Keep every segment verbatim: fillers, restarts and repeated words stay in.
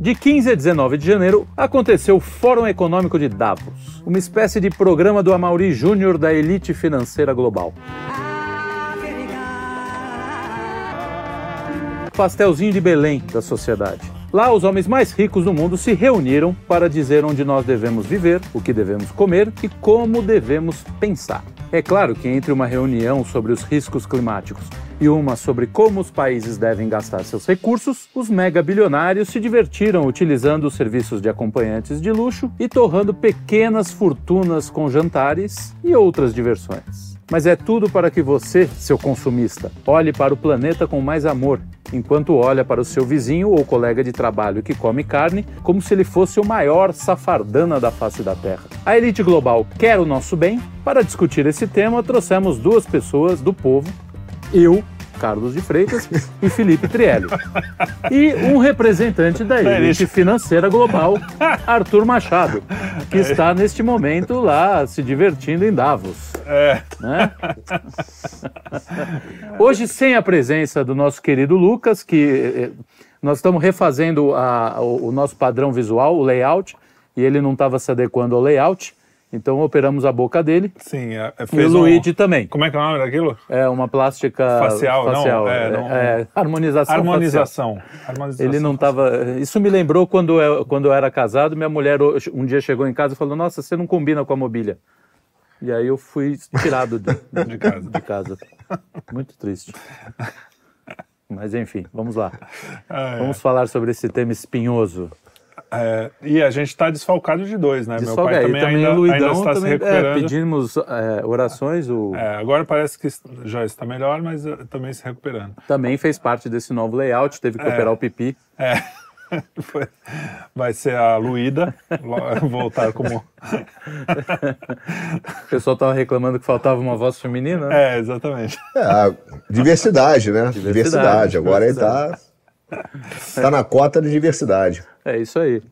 De quinze a dezenove de janeiro, aconteceu o Fórum Econômico de Davos, uma espécie de programa do Amaury Júnior da elite financeira global. Pastelzinho de Belém da sociedade. Lá, os homens mais ricos do mundo se reuniram para dizer onde nós devemos viver, o que devemos comer e como devemos pensar. É claro que entre uma reunião sobre os riscos climáticos e uma sobre como os países devem gastar seus recursos, os megabilionários se divertiram utilizando os serviços de acompanhantes de luxo e torrando pequenas fortunas com jantares e outras diversões. Mas é tudo para que você, seu consumista, olhe para o planeta com mais amor, enquanto olha para o seu vizinho ou colega de trabalho que come carne como se ele fosse o maior safardana da face da Terra. A elite global quer o nosso bem. Para discutir esse tema, trouxemos duas pessoas do povo, eu, Carlos de Freitas, e Felipe Trielli, e um representante da elite financeira global, Arthur Machado, que está neste momento lá se divertindo em Davos. É. Né? Hoje, sem a presença do nosso querido Lucas, que nós estamos refazendo a, o, o nosso padrão visual, o layout, e ele não estava se adequando ao layout, então operamos a boca dele. Sim, fez. E o Luída um... também. Como é que é o nome daquilo? É uma plástica facial, facial. Não, é, não... É, é, harmonização. Harmonização. Facial. Harmonização. Ele não estava. Isso me lembrou quando eu, quando eu era casado. Minha mulher um dia chegou em casa e falou: "Nossa, você não combina com a mobília." E aí eu fui tirado de, de, casa. de casa. Muito triste. Mas enfim, vamos lá. Ah, é. Vamos falar sobre esse tema espinhoso. É, e a gente está desfalcado de dois, né? Desfalca, meu pai também, também ainda, Luidão, ainda está também, se recuperando. É, pedimos é, orações. O... É, agora parece que já está melhor, mas também se recuperando. Também fez parte desse novo layout, teve que é, operar o pipi. É. Vai ser a Luída voltar como... O pessoal estava reclamando que faltava uma voz feminina, né? É, exatamente. É, a diversidade, né? Diversidade. diversidade. Agora diversidade. Ele está tá na cota de diversidade. É isso aí.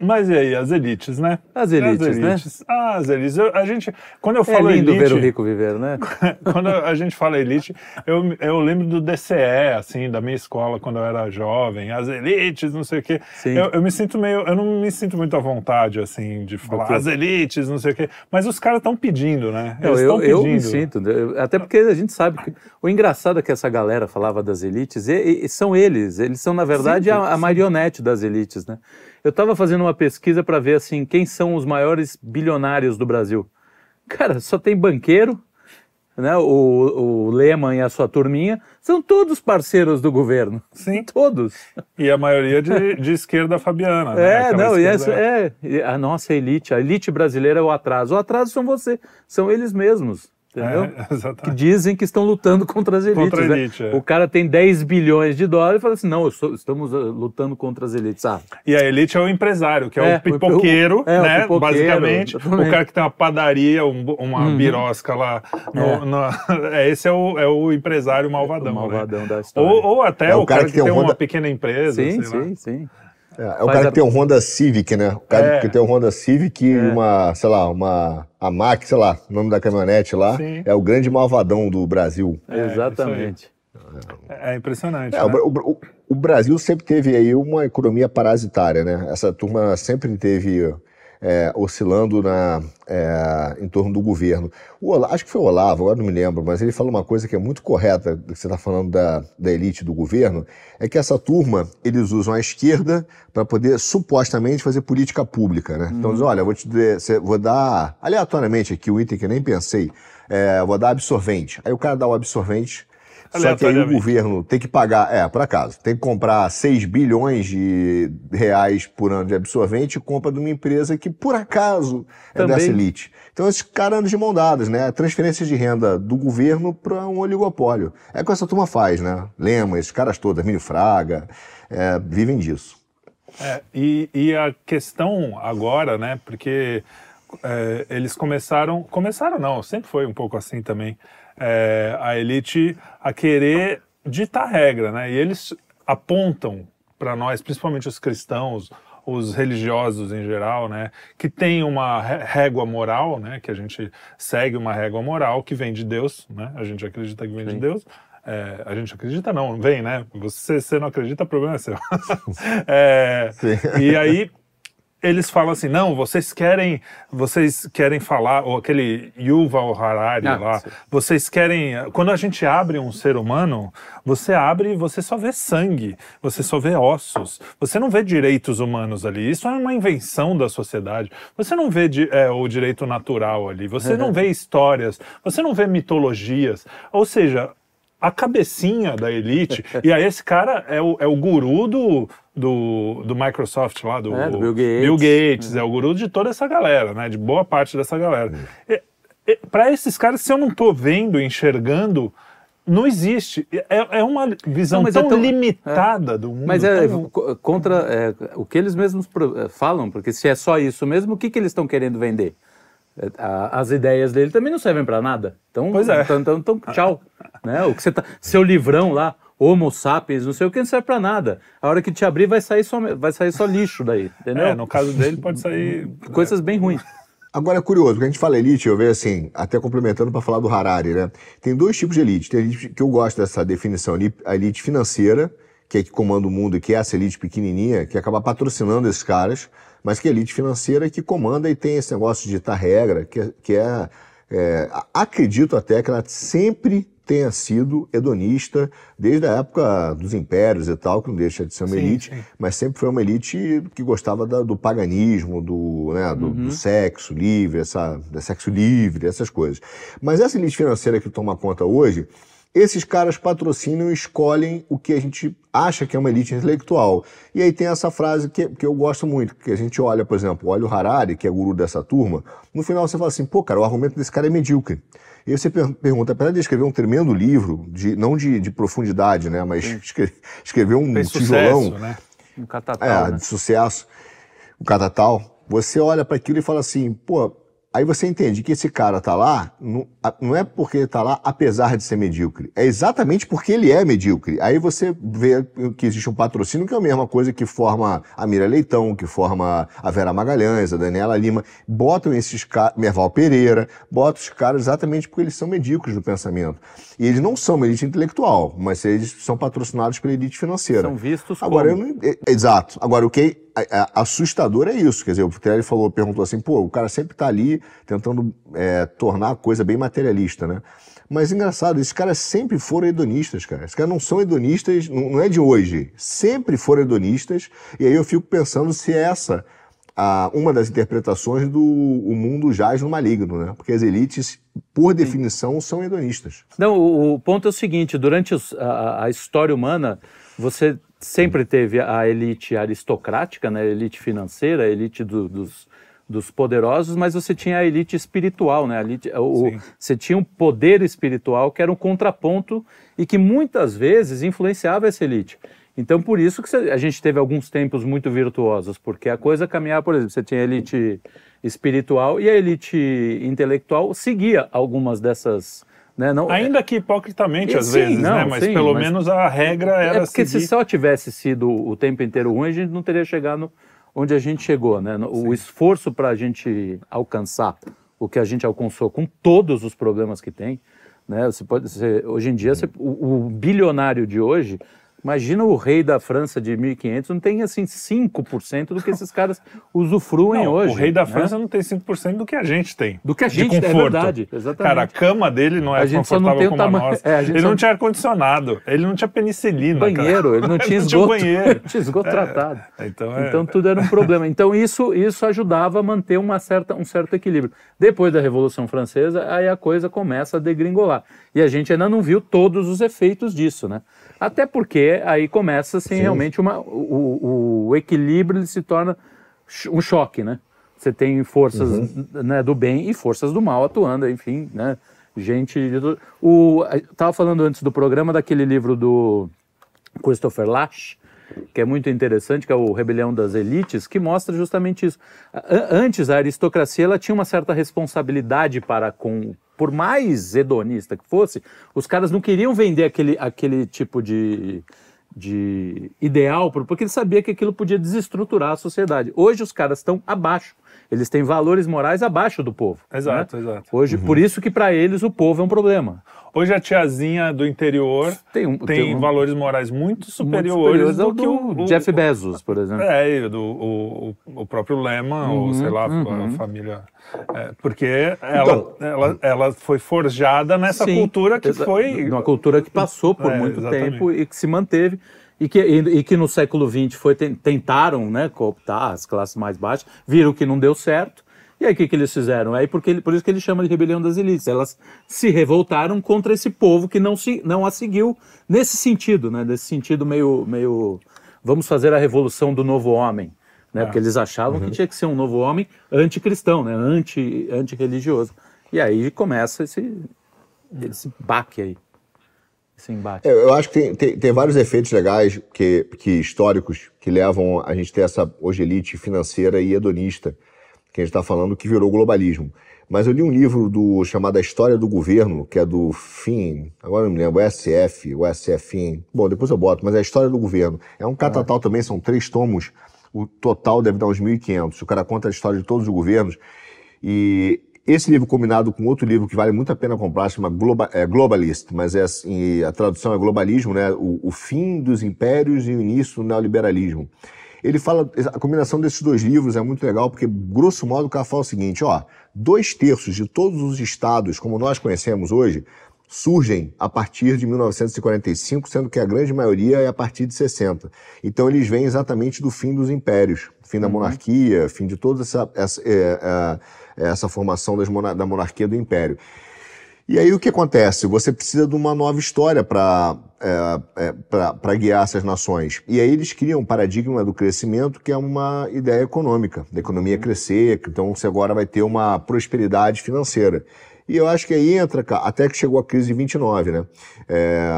Mas e aí, as elites, né? As elites, as elites. né? Ah, as elites. Eu, a gente, quando eu falo elite... É lindo elite, ver o rico viver, né? Quando a gente fala elite, eu, eu lembro do D C E, assim, da minha escola, quando eu era jovem. As elites, não sei o quê. Eu, eu me sinto meio... Eu não me sinto muito à vontade, assim, de falar as elites, não sei o quê. Mas os caras estão pedindo, né? Eles estão pedindo. Eu me sinto. Até porque a gente sabe que... O engraçado é que essa galera falava das elites, e, e são eles. Eles são, na verdade, a, a marionete das elites, né? Eu estava fazendo uma pesquisa para ver assim, quem são os maiores bilionários do Brasil. Cara, só tem banqueiro, né? o, o Lehmann e a sua turminha, são todos parceiros do governo. Sim. Todos. E a maioria de, de esquerda fabiana. É, né? não, e essa, é a nossa elite, a elite brasileira é o atraso. O atraso são você, são eles mesmos. Entendeu? É, que dizem que estão lutando contra as elites. Contra a elite, né? É. O cara tem dez bilhões de dólares e fala assim: não, eu sou, estamos lutando contra as elites. Ah. E a elite é o empresário, que é, é o pipoqueiro, o, é, né? O pipoqueiro, basicamente. Exatamente. O cara que tem uma padaria, um, uma uhum. birosca lá. No, é. No, é, esse é o, é o empresário malvadão. O malvadão, né? Da história. Ou, ou até é o, o cara, cara que tem, que tem Honda... uma pequena empresa. Sim, sei sim, lá. sim. É, é o Faz cara que a... tem um Honda Civic, né? O cara é. que tem um Honda Civic e é. uma, sei lá, uma... A Mac, sei lá, o nome da caminhonete lá, Sim. é o grande malvadão do Brasil. É, Exatamente. É, é impressionante, é, né? o, o, o Brasil sempre teve aí uma economia parasitária, né? Essa turma sempre teve... É, oscilando na, é, em torno do governo. O Olavo, acho que foi o Olavo, agora não me lembro, mas ele fala uma coisa que é muito correta, que você está falando da, da elite do governo, é que essa turma, eles usam a esquerda para poder, supostamente, fazer política pública, né? Uhum. Então, diz, olha, vou, te, vou dar, aleatoriamente aqui, um item que eu nem pensei, é, vou dar absorvente. Aí o cara dá o absorvente, só que aí o governo tem que pagar, é, por acaso, tem que comprar seis bilhões de reais por ano de absorvente e compra de uma empresa que, por acaso, é Também. dessa elite. Então, esses caras andam de mão dadas, né? Transferência de renda do governo para um oligopólio. É o que essa turma faz, né? Lema, esses caras todos, Armínio Fraga, é, vivem disso. É, e, e a questão agora, né? Porque é, eles começaram... Começaram não, sempre foi um pouco assim também. É, a elite a querer ditar regra, né? E eles apontam para nós, principalmente os cristãos, os religiosos em geral, né? Que tem uma régua moral, né? Que a gente segue uma régua moral que vem de Deus, né? A gente acredita que vem Sim. de Deus. É, a gente acredita, não, vem, né? Você, você não acredita, o problema é seu. É, e aí eles falam assim, não, vocês querem, vocês querem falar, ou aquele Yuval Harari ah, lá, sim. vocês querem, quando a gente abre um ser humano, você abre e você só vê sangue, você só vê ossos, você não vê direitos humanos ali, isso é uma invenção da sociedade, você não vê é, o direito natural ali, você uhum. não vê histórias, você não vê mitologias, ou seja, a cabecinha da elite, e aí esse cara é o, é o guru do, do, do Microsoft lá, do, é, do Bill Gates, Bill Gates é. é o guru de toda essa galera, né, de boa parte dessa galera. É. Para esses caras, se eu não tô vendo, enxergando, não existe. É, é uma visão não, tão, é tão limitada é. do mundo. Mas é tão... contra é, o que eles mesmos falam, porque se é só isso mesmo, o que, que eles estão querendo vender? As ideias dele também não servem para nada. Então, pois é. então, então, então tchau. né? O que você tá, seu livrão lá, Homo Sapiens, não sei o que, não serve para nada. A hora que te abrir vai sair só, vai sair só lixo daí, entendeu? É, no caso dele pode sair... coisas bem ruins. Agora é curioso, porque a gente fala elite, eu vejo assim, até complementando para falar do Harari, né? Tem dois tipos de elite. Tem a elite que eu gosto dessa definição ali, a elite financeira, que é que comanda o mundo e que é essa elite pequenininha, que acaba patrocinando esses caras, mas que é a elite financeira que comanda e tem esse negócio de ditar regra, que, que é, é... Acredito até que ela sempre tenha sido hedonista, desde a época dos impérios e tal, que não deixa de ser uma sim, elite, sim. mas sempre foi uma elite que gostava da, do paganismo, do, né, do, uhum. do sexo livre, essa, sexo livre, essas coisas. Mas essa elite financeira que toma conta hoje, esses caras patrocinam e escolhem o que a gente acha que é uma elite intelectual. E aí tem essa frase que, que eu gosto muito, que a gente olha, por exemplo, olha o Harari, que é guru dessa turma, no final você fala assim, pô, cara, o argumento desse cara é medíocre. E aí você per pergunta, apesar de escrever um tremendo livro, de, não de, de profundidade, né, mas escre escrever um Fez tijolão... Sucesso, né? Um catatal, É, né? de sucesso, um catatal. Você olha para aquilo e fala assim, pô... Aí você entende que esse cara tá lá, não é porque ele tá lá apesar de ser medíocre, é exatamente porque ele é medíocre. Aí você vê que existe um patrocínio que é a mesma coisa que forma a Miriam Leitão, que forma a Vera Magalhães, a Daniela Lima, botam esses caras, Merval Pereira, botam os caras exatamente porque eles são medíocres do pensamento. E eles não são uma elite intelectual, mas eles são patrocinados pela elite financeira. São vistos Agora, como... Eu não... Exato. Agora, o que... assustador é isso, quer dizer, o Trielli falou, perguntou assim, pô, o cara sempre tá ali tentando é, tornar a coisa bem materialista, né? Mas engraçado, esses caras sempre foram hedonistas, cara. Esses caras não são hedonistas, não é de hoje, sempre foram hedonistas, e aí eu fico pensando se é essa a, uma das interpretações do o mundo jaz no maligno, né? Porque as elites, por definição, são hedonistas. Não, o, o ponto é o seguinte, durante os, a, a história humana, você... sempre teve a elite aristocrática, né? A elite financeira, a elite do, dos, dos poderosos, mas você tinha a elite espiritual, né? A elite, o, você tinha um poder espiritual que era um contraponto e que muitas vezes influenciava essa elite. Então, por isso que a gente teve alguns tempos muito virtuosos, porque a coisa caminhava, por exemplo, você tinha a elite espiritual e a elite intelectual seguia algumas dessas... Né? Não, Ainda é... que hipocritamente, e, às sim, vezes, não, né? Mas sim, pelo mas... menos a regra era seguir... É porque seguir... se só tivesse sido o tempo inteiro ruim, a gente não teria chegado onde a gente chegou, né? O sim. esforço para a gente alcançar o que a gente alcançou com todos os problemas que tem, né? Você pode, você, hoje em dia, você, o, o bilionário de hoje... Imagina o rei da França de mil e quinhentos, não tem assim cinco por cento do que esses caras usufruem não, hoje. O rei da França né? não tem cinco por cento do que a gente tem. Do que a gente tem, é verdade. Exatamente. Cara, a cama dele não é confortável como a nossa. É, a ele só... não tinha ar-condicionado, ele não tinha penicilina. Banheiro, cara. ele não tinha esgoto. Ele não tinha banheiro. tinha esgoto é, tratado. Então, é... então tudo era um problema. Então isso, isso ajudava a manter uma certa, um certo equilíbrio. Depois da Revolução Francesa, aí a coisa começa a degringolar. E a gente ainda não viu todos os efeitos disso, né? Até porque aí começa, assim, Sim. realmente uma, o, o equilíbrio se torna um choque, né? Você tem forças uhum. né, do bem e forças do mal atuando, enfim, né? Gente... O, tava falando antes do programa daquele livro do Christopher Lash, que é muito interessante, que é o Rebelião das Elites, que mostra justamente isso. Antes, a aristocracia, ela tinha uma certa responsabilidade para com... Por mais hedonista que fosse, os caras não queriam vender aquele, aquele tipo de, de ideal, porque eles sabiam que aquilo podia desestruturar a sociedade. Hoje os caras estão abaixo Eles têm valores morais abaixo do povo. Exato, né? Exato. Hoje, uhum. Por isso que para eles o povo é um problema. Hoje a tiazinha do interior tem, um, tem, tem um, valores morais muito superiores, muito superiores do, do que o, o Jeff Bezos, por exemplo. É, do, o, o próprio Lehmann, uhum, ou sei lá, uhum. a família... É, porque ela, então, ela, ela foi forjada nessa sim, cultura que foi... Uma cultura que passou por é, muito exatamente. tempo e que se manteve. E que, e, e que no século vinte foi, tentaram, né, cooptar as classes mais baixas, viram que não deu certo. E aí o que, que eles fizeram? Aí porque, por isso que ele chama de rebelião das elites. Elas se revoltaram contra esse povo que não, se, não a seguiu nesse sentido, né? Nesse sentido meio, meio... Vamos fazer a revolução do novo homem. Né? É. Porque eles achavam uhum. que tinha que ser um novo homem anticristão, né? Anti, antirreligioso. E aí começa esse, esse baque aí. Esse embate. É, eu acho que tem, tem, tem vários efeitos legais que, que históricos que levam a gente ter essa hoje elite financeira e hedonista que a gente está falando, que virou globalismo. Mas eu li um livro do, chamado A História do Governo, que é do F I N, agora não me lembro, S F, o S F I N. Bom, depois eu boto, mas é A História do Governo. É um catatal ah. também, são três tomos, o total deve dar uns mil e quinhentos. O cara conta a história de todos os governos. E esse livro, combinado com outro livro que vale muito a pena comprar, chama Globa, é, Globalist, mas é assim, a tradução é globalismo, né? O, o fim dos impérios e o início do neoliberalismo. Ele fala, a combinação desses dois livros é muito legal, porque, grosso modo, o cara fala o seguinte, ó, dois terços de todos os estados, como nós conhecemos hoje, surgem a partir de mil novecentos e quarenta e cinco, sendo que a grande maioria é a partir de sessenta. Então, eles vêm exatamente do fim dos impérios, fim da uhum. monarquia, fim de toda essa, essa, é, é, essa formação das monar- da monarquia do império. E aí o que acontece? Você precisa de uma nova história para é, é, guiar essas nações. E aí eles criam um paradigma do crescimento que é uma ideia econômica, da economia crescer, então você agora vai ter uma prosperidade financeira. E eu acho que aí entra, até que chegou a crise de vinte e nove, né? É,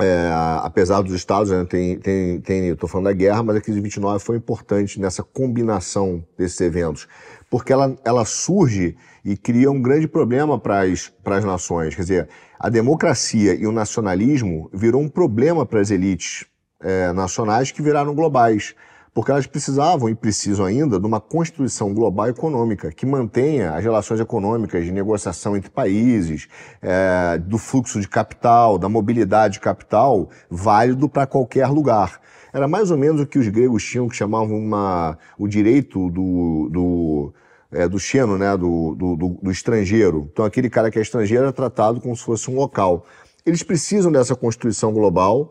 é, apesar dos estados, né, tem, tem, tem, eu tô falando da guerra, mas a crise de vinte e nove foi importante nessa combinação desses eventos. Porque ela, ela surge e cria um grande problema para as nações. Quer dizer, a democracia e o nacionalismo virou um problema para as elites é, nacionais que viraram globais, porque elas precisavam e precisam ainda de uma constituição global econômica que mantenha as relações econômicas de negociação entre países, é, do fluxo de capital, da mobilidade de capital, válido para qualquer lugar. Era mais ou menos o que os gregos tinham, que chamavam uma, o direito do... do É, do xeno, né, do, do, do, do estrangeiro. Então, aquele cara que é estrangeiro é tratado como se fosse um local. Eles precisam dessa constituição global,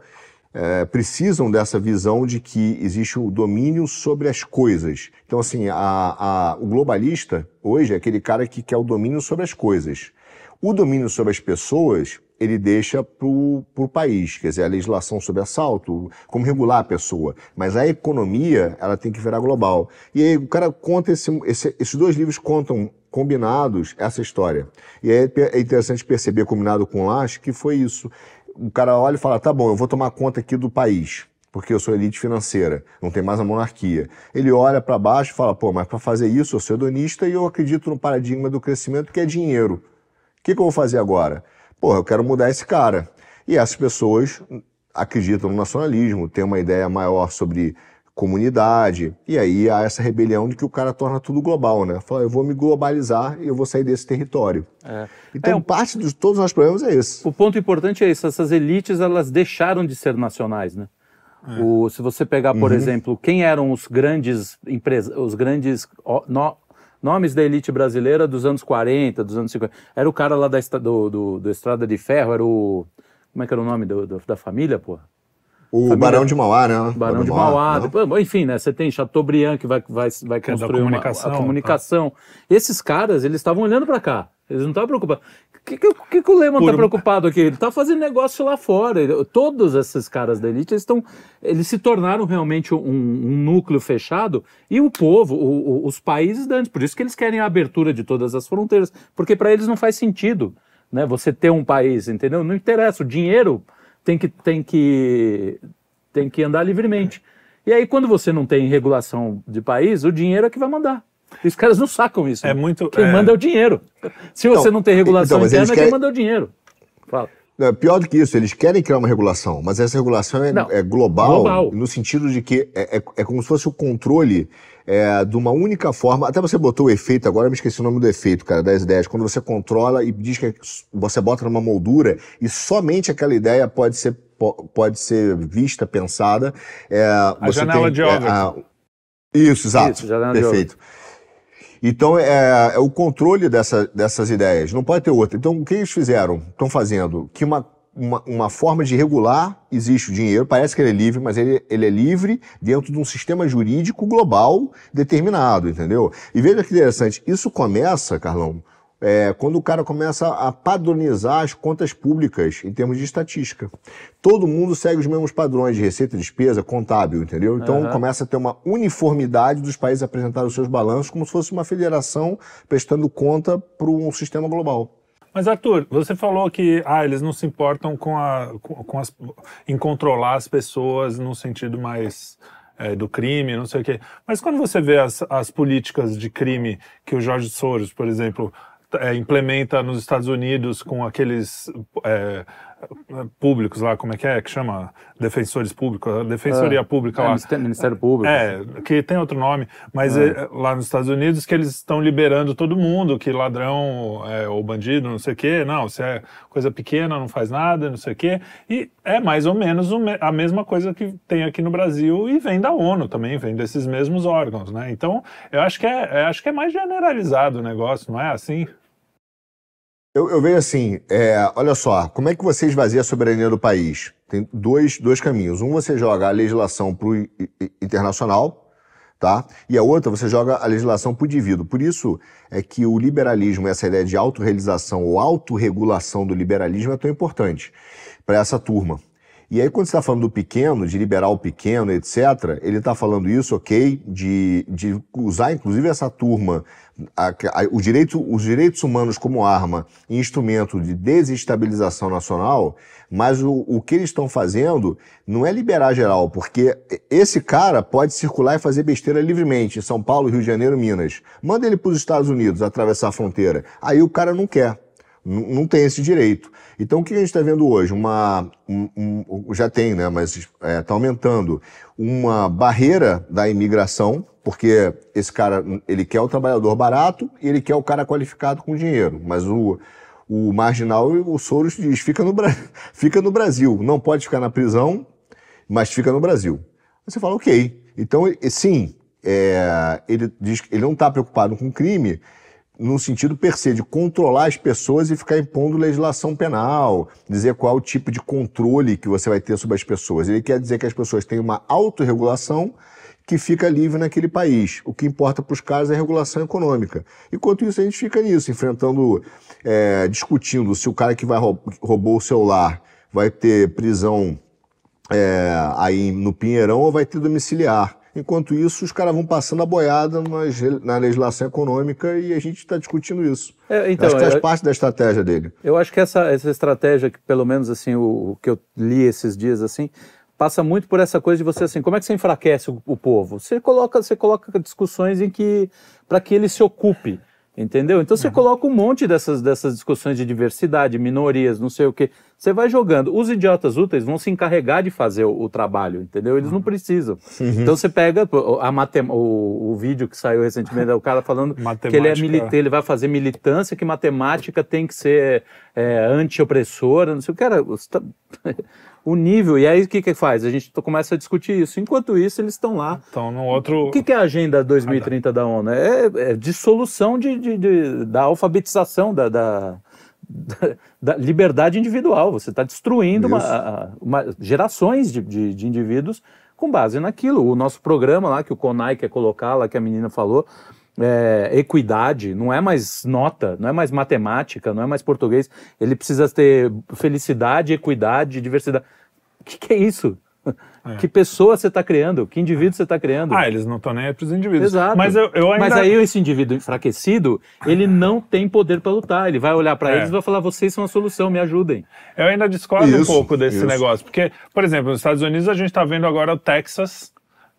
é, precisam dessa visão de que existe o domínio sobre as coisas. Então, assim, a, a, o globalista, hoje, é aquele cara que quer o domínio sobre as coisas. O domínio sobre as pessoas, ele deixa para o país, quer dizer, a legislação sobre assalto, como regular a pessoa. Mas a economia, ela tem que virar global. E aí o cara conta, esse, esse, esses dois livros contam, combinados, essa história. E aí é interessante perceber, combinado com o Lash, que foi isso. O cara olha e fala, tá bom, eu vou tomar conta aqui do país, porque eu sou elite financeira, não tem mais a monarquia. Ele olha para baixo e fala, pô, mas para fazer isso eu sou hedonista e eu acredito no paradigma do crescimento que é dinheiro. O que, que eu vou fazer agora? Porra, eu quero mudar esse cara. E essas pessoas acreditam no nacionalismo, têm uma ideia maior sobre comunidade, e aí há essa rebelião de que o cara torna tudo global, né? Fala, eu vou me globalizar e eu vou sair desse território. É. Então, é, parte de todos os nossos problemas é esse. O ponto importante é isso, essas elites, elas deixaram de ser nacionais, né? É. O, se você pegar, por uhum. exemplo, quem eram os grandes empresas, os grandes... No, nomes da elite brasileira dos anos quarenta, dos anos cinquenta. Era o cara lá da do, do, do Estrada de Ferro, era o... Como é que era o nome do, do, da família, pô? O família... Barão de Mauá, né? Barão, Barão de Mauá. De Mauá. Enfim, né? Você tem Chateaubriand que vai, vai, vai que construir é uma, comunicação, a comunicação. Tá. Esses caras, eles estavam olhando para cá. Eles não estavam preocupados. O que, que, que, que o Lehmann está preocupado aqui? Ele está fazendo negócio lá fora. Ele, todos esses caras da elite, eles, tão, eles se tornaram realmente um, um núcleo fechado e o povo, o, o, os países dantes. Por isso que eles querem a abertura de todas as fronteiras, porque para eles não faz sentido, né, você ter um país, entendeu? Não interessa, o dinheiro tem que, tem que, tem que andar livremente. E aí, quando você não tem regulação de país, o dinheiro é que vai mandar. E os caras não sacam isso. É muito, quem é... manda é o dinheiro. Se então, você não tem regulação então, interna, quem querem... manda é o dinheiro. Fala. Pior do que isso, eles querem criar uma regulação, mas essa regulação é, é global, global, no sentido de que é, é, é como se fosse o controle é, de uma única forma. Até você botou o efeito, agora eu me esqueci o nome do efeito, cara, das ideias. Quando você controla e diz que você bota numa moldura e somente aquela ideia pode ser, pode ser vista, pensada. É, a você janela tem, de obra. É, a... Isso, exato. Isso, janela perfeito. De Então, é, é o controle dessa, dessas ideias. Não pode ter outra. Então, o que eles fizeram? Estão fazendo que uma, uma, uma forma de regular existe o dinheiro. Parece que ele é livre, mas ele, ele é livre dentro de um sistema jurídico global determinado, entendeu? E veja que interessante. Isso começa, Carlão, é, quando o cara começa a padronizar as contas públicas em termos de estatística. Todo mundo segue os mesmos padrões de receita, despesa, contábil, entendeu? Então uhum. começa a ter uma uniformidade dos países apresentarem os seus balanços como se fosse uma federação prestando conta para um sistema global. Mas, Arthur, você falou que ah, eles não se importam com a, com, com as, em controlar as pessoas no sentido mais... É, do crime, não sei o quê. Mas quando você vê as, as políticas de crime que o Jorge Soros, por exemplo... É, implementa nos Estados Unidos com aqueles é, públicos lá, como é que é, que chama? Defensores públicos, a Defensoria ah, Pública é, lá. Ministério Público. É, que tem outro nome, mas ah. é, lá nos Estados Unidos que eles estão liberando todo mundo, que ladrão é, ou bandido, não sei o quê, não, se é coisa pequena, não faz nada, não sei o quê, e é mais ou menos a mesma coisa que tem aqui no Brasil e vem da ONU também, vem desses mesmos órgãos, né? Então, eu acho que é, eu acho que é mais generalizado o negócio, não é assim? Eu, eu vejo assim, é, olha só, como é que você esvazia a soberania do país? Tem dois, dois caminhos. Um, você joga a legislação para o internacional, tá? E a outra, você joga a legislação para o indivíduo. Por isso é que o liberalismo, essa ideia de autorrealização ou autorregulação do liberalismo é tão importante para essa turma. E aí, quando você está falando do pequeno, de liberar o pequeno, etcétera, ele está falando isso, ok, de, de usar, inclusive, essa turma, a, a, o direito, os direitos humanos como arma e instrumento de desestabilização nacional, mas o, o que eles estão fazendo não é liberar geral, porque esse cara pode circular e fazer besteira livremente em São Paulo, Rio de Janeiro, Minas. Manda ele para os Estados Unidos atravessar a fronteira. Aí o cara não quer. Não tem esse direito. Então, o que a gente está vendo hoje? Uma, um, um, já tem, né? Mas está aumentando uma barreira da imigração, porque esse cara, ele quer o trabalhador barato e ele quer o cara qualificado com dinheiro. Mas o, o marginal, o Soros diz, fica no, fica no Brasil. Não pode ficar na prisão, mas fica no Brasil. Você fala, ok. Então, sim, é, ele diz que ele não está preocupado com crime, no sentido per se, de controlar as pessoas e ficar impondo legislação penal, dizer qual é o tipo de controle que você vai ter sobre as pessoas. Ele quer dizer que as pessoas têm uma autorregulação que fica livre naquele país. O que importa para os caras é a regulação econômica. Enquanto isso, a gente fica nisso, enfrentando, é, discutindo se o cara que vai roubou o celular vai ter prisão é, aí no Pinheirão ou vai ter domiciliar. Enquanto isso, os caras vão passando a boiada nas, na legislação econômica e a gente está discutindo isso. É, então, acho que faz eu, parte da estratégia dele. Eu acho que essa, essa estratégia, que pelo menos assim, o, o que eu li esses dias, assim, passa muito por essa coisa de você, assim, como é que você enfraquece o, o povo? Você coloca, você coloca discussões em que, para que ele se ocupe. Entendeu? Então você uhum. coloca um monte dessas, dessas discussões de diversidade, minorias, não sei o quê. Você vai jogando. Os idiotas úteis vão se encarregar de fazer o, o trabalho, entendeu? Eles uhum. não precisam. Uhum. Então você pega a matem o, o vídeo que saiu recentemente, o cara falando que ele, é milita ele vai fazer militância, que matemática tem que ser é, anti-opressora, não sei o que. Cara, você tá... o nível, e aí o que que faz? A gente começa a discutir isso. Enquanto isso, eles estão lá. Então, no outro... O que que é a agenda dois mil e trinta ah, da ONU? É, é dissolução de, de, de, da alfabetização, da, da, da liberdade individual. Você está destruindo uma, uma, gerações de, de, de indivíduos com base naquilo. O nosso programa lá, que o CONAI quer colocar, lá que a menina falou... É, equidade, não é mais nota, não é mais matemática, não é mais português, ele precisa ter felicidade, equidade, diversidade. O que, que é isso? É. Que pessoa você está criando? Que indivíduo você está criando? Ah, eles não estão nem para os indivíduos. Exato. Mas, eu, eu ainda... Mas aí esse indivíduo enfraquecido, ele não tem poder para lutar. Ele vai olhar para é. eles e vai falar, vocês são a solução, me ajudem. Eu ainda discordo isso, um pouco desse isso. negócio. Porque, por exemplo, nos Estados Unidos a gente está vendo agora o Texas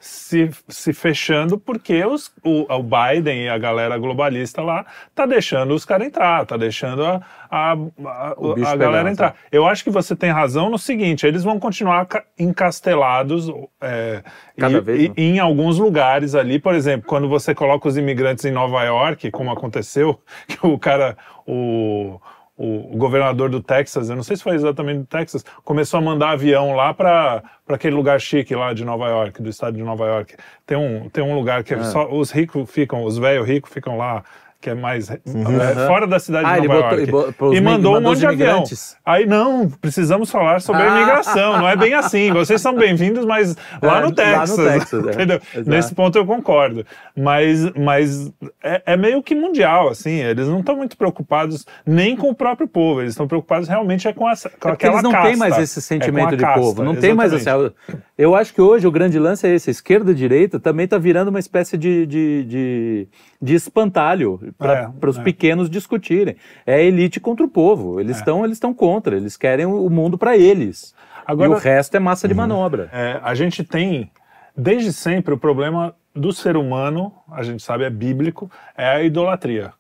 se, se fechando porque os, o, o Biden e a galera globalista lá tá deixando os caras entrar, tá deixando a, a, a, a galera entrar. Eu acho que você tem razão no seguinte, eles vão continuar encastelados é, Cada e, vez, e, né? em alguns lugares ali, por exemplo, quando você coloca os imigrantes em Nova York, como aconteceu, que o cara... o O, o governador do Texas, eu não sei se foi exatamente do Texas, começou a mandar avião lá para aquele lugar chique lá de Nova York, do estado de Nova York. Tem um, tem um lugar que é. Só os ricos ficam, os velhos ricos ficam lá, que é mais... Uhum. É, fora da cidade ah, de Nova botou, York. Botou, e mandou um monte de avião. Aí, não, precisamos falar sobre ah. a imigração, não é bem assim. Vocês são bem-vindos, mas lá é, no Texas. Lá no Texas, entendeu? É. Nesse ponto eu concordo. Mas, mas é, é meio que mundial, assim. Eles não estão muito preocupados nem com o próprio povo. Eles estão preocupados realmente é com, a, com é aquela eles não têm mais esse sentimento é de casta, povo. Não exatamente. Tem mais esse... Assim, eu acho que hoje o grande lance é esse. A esquerda e direita também está virando uma espécie de... de, de... de espantalho para é, os é. pequenos discutirem. É a elite contra o povo. Eles estão é. eles estão contra, eles querem o mundo para eles. Agora, e o resto é massa de manobra. É, a gente tem, desde sempre, o problema do ser humano, a gente sabe, é bíblico, é a idolatria.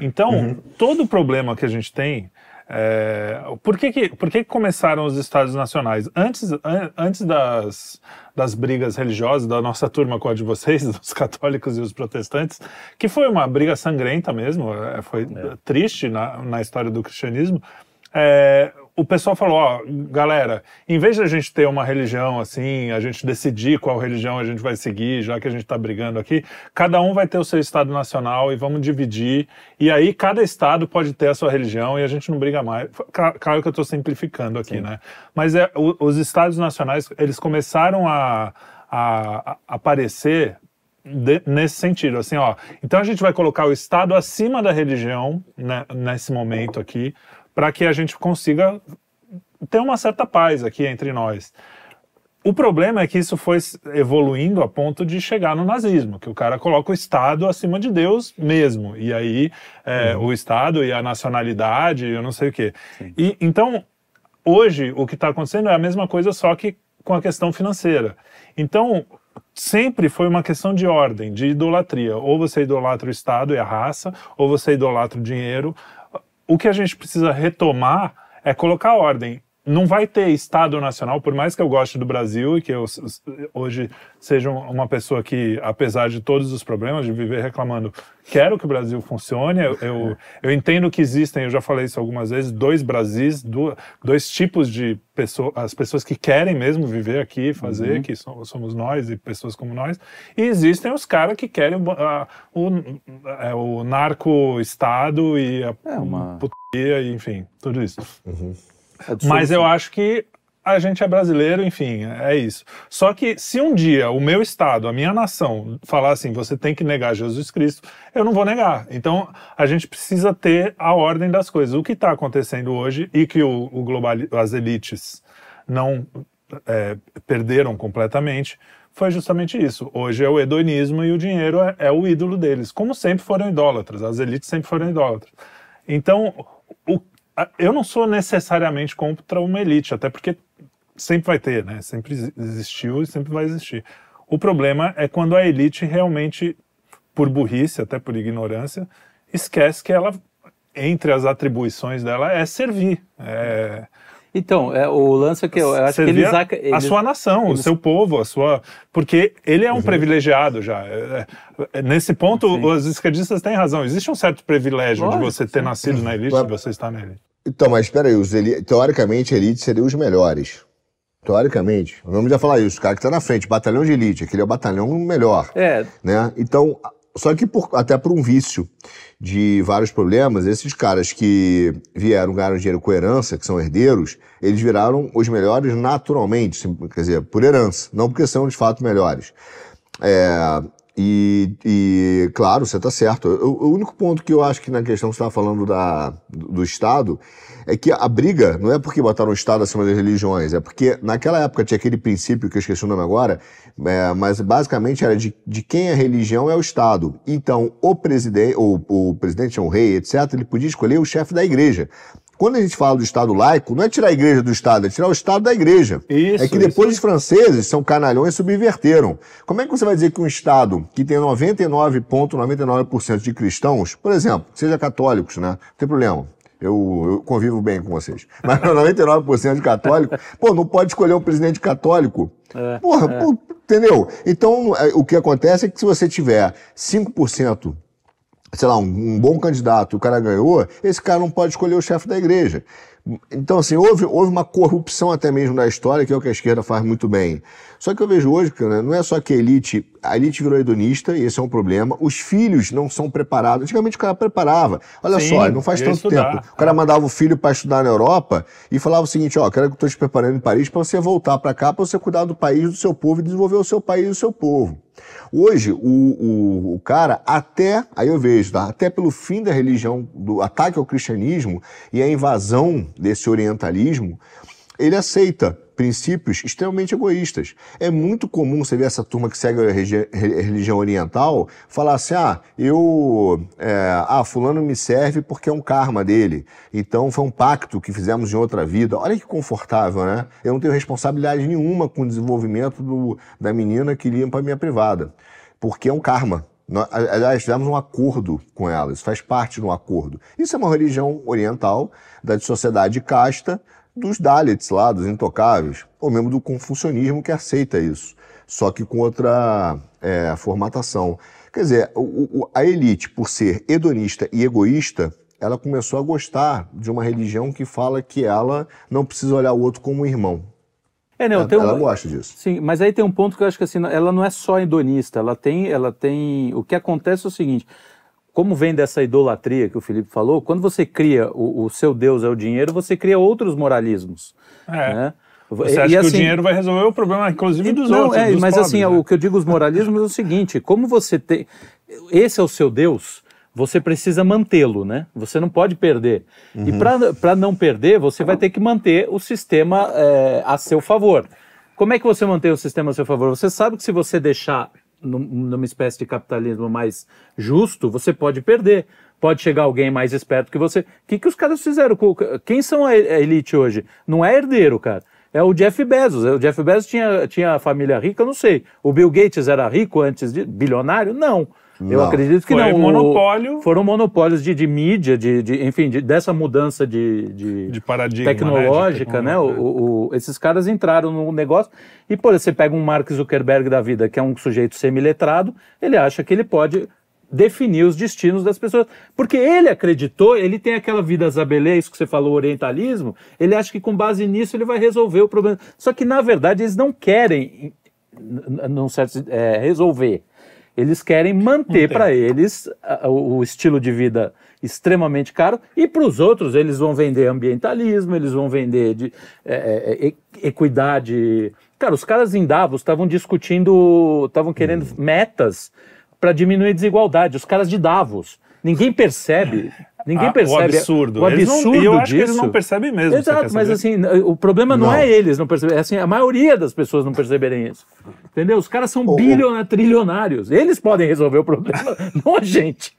Então, uhum. todo o problema que a gente tem... É, por que que, por que que começaram os estados nacionais? Antes, an, antes das, das brigas religiosas, da nossa turma com a de vocês, dos católicos e os protestantes, que foi uma briga sangrenta mesmo, foi é. triste na, na história do cristianismo, é, o pessoal falou, ó, galera, em vez de a gente ter uma religião assim, a gente decidir qual religião a gente vai seguir, já que a gente tá brigando aqui, cada um vai ter o seu estado nacional e vamos dividir, e aí cada estado pode ter a sua religião e a gente não briga mais. Claro que eu tô simplificando aqui, Sim. né? Mas é, o, os estados nacionais, eles começaram a, a, a aparecer de, nesse sentido, assim, ó, então a gente vai colocar o estado acima da religião, né, nesse momento aqui, para que a gente consiga ter uma certa paz aqui entre nós. O problema é que isso foi evoluindo a ponto de chegar no nazismo, que o cara coloca o Estado acima de Deus mesmo, e aí é, uhum. o Estado e a nacionalidade, eu não sei o quê. E, então, hoje, o que está acontecendo é a mesma coisa, só que com a questão financeira. Então, sempre foi uma questão de ordem, de idolatria. Ou você idolatra o Estado e a raça, ou você idolatra o dinheiro. O que a gente precisa retomar é colocar ordem. Não vai ter Estado Nacional, por mais que eu goste do Brasil e que eu hoje seja uma pessoa que, apesar de todos os problemas, de viver reclamando, quero que o Brasil funcione. Eu, eu, eu entendo que existem, eu já falei isso algumas vezes, dois Brasis, do, dois tipos de pessoas, as pessoas que querem mesmo viver aqui, fazer, uhum. que so, somos nós e pessoas como nós, e existem os caras que querem uh, o, uh, o narco-estado e a é uma... putaria, enfim, tudo isso. Uhum. Mas eu acho que a gente é brasileiro, enfim, é isso. Só que se um dia o meu estado, a minha nação, falar assim, você tem que negar Jesus Cristo, eu não vou negar. Então, a gente precisa ter a ordem das coisas. O que está acontecendo hoje e que o, o global, as elites não é, perderam completamente... foi justamente isso. Hoje é o hedonismo e o dinheiro é, é o ídolo deles. Como sempre foram idólatras, as elites sempre foram idólatras. Então, o eu não sou necessariamente contra uma elite, até porque sempre vai ter, né? Sempre existiu e sempre vai existir. O problema é quando a elite realmente, por burrice, até por ignorância, esquece que ela, entre as atribuições dela, é servir. É... Então, é, o lance é que eu acho servir que eles... A, eles, a sua nação, eles... o seu povo, a sua... Porque ele é um uhum. privilegiado já. É, é, nesse ponto, sim. os esquerdistas têm razão. Existe um certo privilégio Lógico, de você ter sim. nascido na elite, de você estar na elite. Então, mas espera aí. Os eli... Teoricamente, a elite seria os melhores. Teoricamente. Vamos já falar isso. O cara que está na frente, batalhão de elite. Aquele é o batalhão melhor. É. Né? Então... Só que por, até por um vício de vários problemas, esses caras que vieram, ganharam dinheiro com herança, que são herdeiros, eles viraram os melhores naturalmente, quer dizer, por herança, não porque são de fato melhores. É, e, e, claro, você está certo. O, o único ponto que eu acho que na questão que você estava falando da, do, do Estado é que a briga não é porque botaram o Estado acima das religiões, é porque naquela época tinha aquele princípio que eu esqueci o nome agora, é, mas basicamente era de, de quem a religião é o Estado. Então o presidente, ou o presidente, o rei, etcétera, ele podia escolher o chefe da igreja. Quando a gente fala do Estado laico, não é tirar a igreja do Estado, é tirar o Estado da igreja. Isso, é que depois isso. Os franceses são canalhões e subverteram. Como é que você vai dizer que um Estado que tem noventa e nove vírgula noventa e nove por cento de cristãos, por exemplo, seja católicos, né? Não tem problema. Eu, eu convivo bem com vocês. Mas noventa e nove por cento de católico, pô, não pode escolher um presidente católico. É, Porra, é. Pô, entendeu? Então, o que acontece é que se você tiver cinco por cento, sei lá, um, um bom candidato, o cara ganhou, esse cara não pode escolher o chefe da igreja. Então, assim, houve, houve uma corrupção até mesmo da história, que é o que a esquerda faz muito bem. Só que eu vejo hoje, cara, não é só que a elite, a elite virou hedonista, e esse é um problema. Os filhos não são preparados. Antigamente o cara preparava. Olha Sim, só, não faz tanto estudar. tempo. O cara mandava o filho para estudar na Europa e falava o seguinte, ó, quero que eu estou te preparando em Paris para você voltar para cá, para você cuidar do país, do seu povo e desenvolver o seu país e o seu povo. Hoje, o, o, o cara, até, aí eu vejo, tá? Até pelo fim da religião, do ataque ao cristianismo e a invasão desse orientalismo, ele aceita princípios extremamente egoístas. É muito comum você ver essa turma que segue a religião oriental falar assim, ah, eu... É, ah, fulano me serve porque é um karma dele. Então foi um pacto que fizemos em outra vida. Olha que confortável, né? Eu não tenho responsabilidade nenhuma com o desenvolvimento do, da menina que limpa a minha privada. Porque é um karma. Nós, aliás, fizemos um acordo com ela, isso faz parte de um acordo. Isso é uma religião oriental, da sociedade casta, dos Dalits lá, dos intocáveis, ou mesmo do confucionismo que aceita isso, só que com outra é, formatação. Quer dizer, o, o, a elite, por ser hedonista e egoísta, ela começou a gostar de uma religião que fala que ela não precisa olhar o outro como um irmão. É, não, ela, tem um, ela gosta disso. Sim, mas aí tem um ponto que eu acho que assim, ela não é só hedonista, ela tem, ela tem... O que acontece é o seguinte... Como vem dessa idolatria que o Felipe falou, quando você cria o, o seu Deus é o dinheiro, você cria outros moralismos. É. Né? Você e, acha e, que assim, o dinheiro vai resolver o problema, inclusive, dos não, outros, é, dos mas pobres, assim, né? O que eu digo os moralismos é o seguinte, como você tem... Esse é o seu Deus, você precisa mantê-lo, né? Você não pode perder. Uhum. E para não perder, você vai ter que manter o sistema é, a seu favor. Como é que você mantém o sistema a seu favor? Você sabe que se você deixar... numa espécie de capitalismo mais justo, você pode perder. Pode chegar alguém mais esperto que você. O que, que os caras fizeram? Quem são a elite hoje? Não é herdeiro, cara. É o Jeff Bezos. O Jeff Bezos tinha, tinha família rica, eu não sei. O Bill Gates era rico antes de... bilionário? Não. não. Eu acredito que Foi não. Monopólio. O, foram monopólios de, de mídia, de, de, enfim, de, dessa mudança de, de, de paradigma, tecnológica, né? De tecnologia. né? O, o, esses caras entraram no negócio e, por exemplo, você pega um Mark Zuckerberg da vida, que é um sujeito semiletrado, ele acha que ele pode definir os destinos das pessoas. Porque ele acreditou, ele tem aquela vida azabelê, isso que você falou, orientalismo, ele acha que com base nisso ele vai resolver o problema. Só que, na verdade, eles não querem num certo, é, resolver. Eles querem manter para eles a, o estilo de vida extremamente caro e para os outros eles vão vender ambientalismo, eles vão vender de, é, é, equidade. Cara, os caras em Davos estavam discutindo, estavam querendo hum. metas para diminuir a desigualdade, os caras de Davos. Ninguém percebe, ninguém ah, percebe. O absurdo. O absurdo não, eu acho disso. que eles não percebem mesmo. Exato, mas assim, o problema não, não é eles não perceberem, é assim, a maioria das pessoas não perceberem isso. Entendeu? Os caras são oh, bilionários, trilionários. Eles podem resolver o problema, não a gente.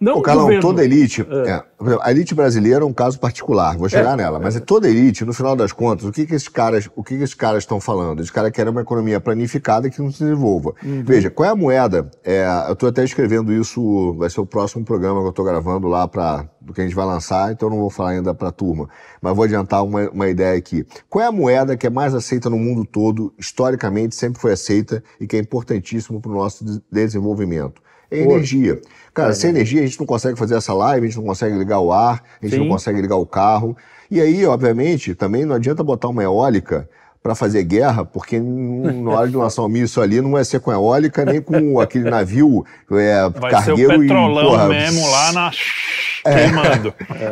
Não o cara, não, toda elite, é. É, a elite brasileira é um caso particular, vou chegar é. nela, mas é toda elite, no final das contas, o que, que esses caras o que, que esses caras estão falando? Esses caras querem uma economia planificada que não se desenvolva. Uhum. Veja, qual é a moeda? É, eu estou até escrevendo isso, vai ser o próximo programa que eu estou gravando lá para do que a gente vai lançar, então não vou falar ainda para a turma, mas vou adiantar uma, uma ideia aqui. Qual é a moeda que é mais aceita no mundo todo, historicamente sempre foi aceita e que é importantíssimo para o nosso de- desenvolvimento? É energia. Cara, é, sem né? energia a gente não consegue fazer essa live, a gente não consegue ligar o ar, a gente Sim. não consegue ligar o carro. E aí, obviamente, também não adianta botar uma eólica para fazer guerra, porque na hora de lançar um míssil ali não vai ser com eólica, nem com aquele navio é, vai cargueiro ser o petrolão e, porra, mesmo lá na... É. queimando. É.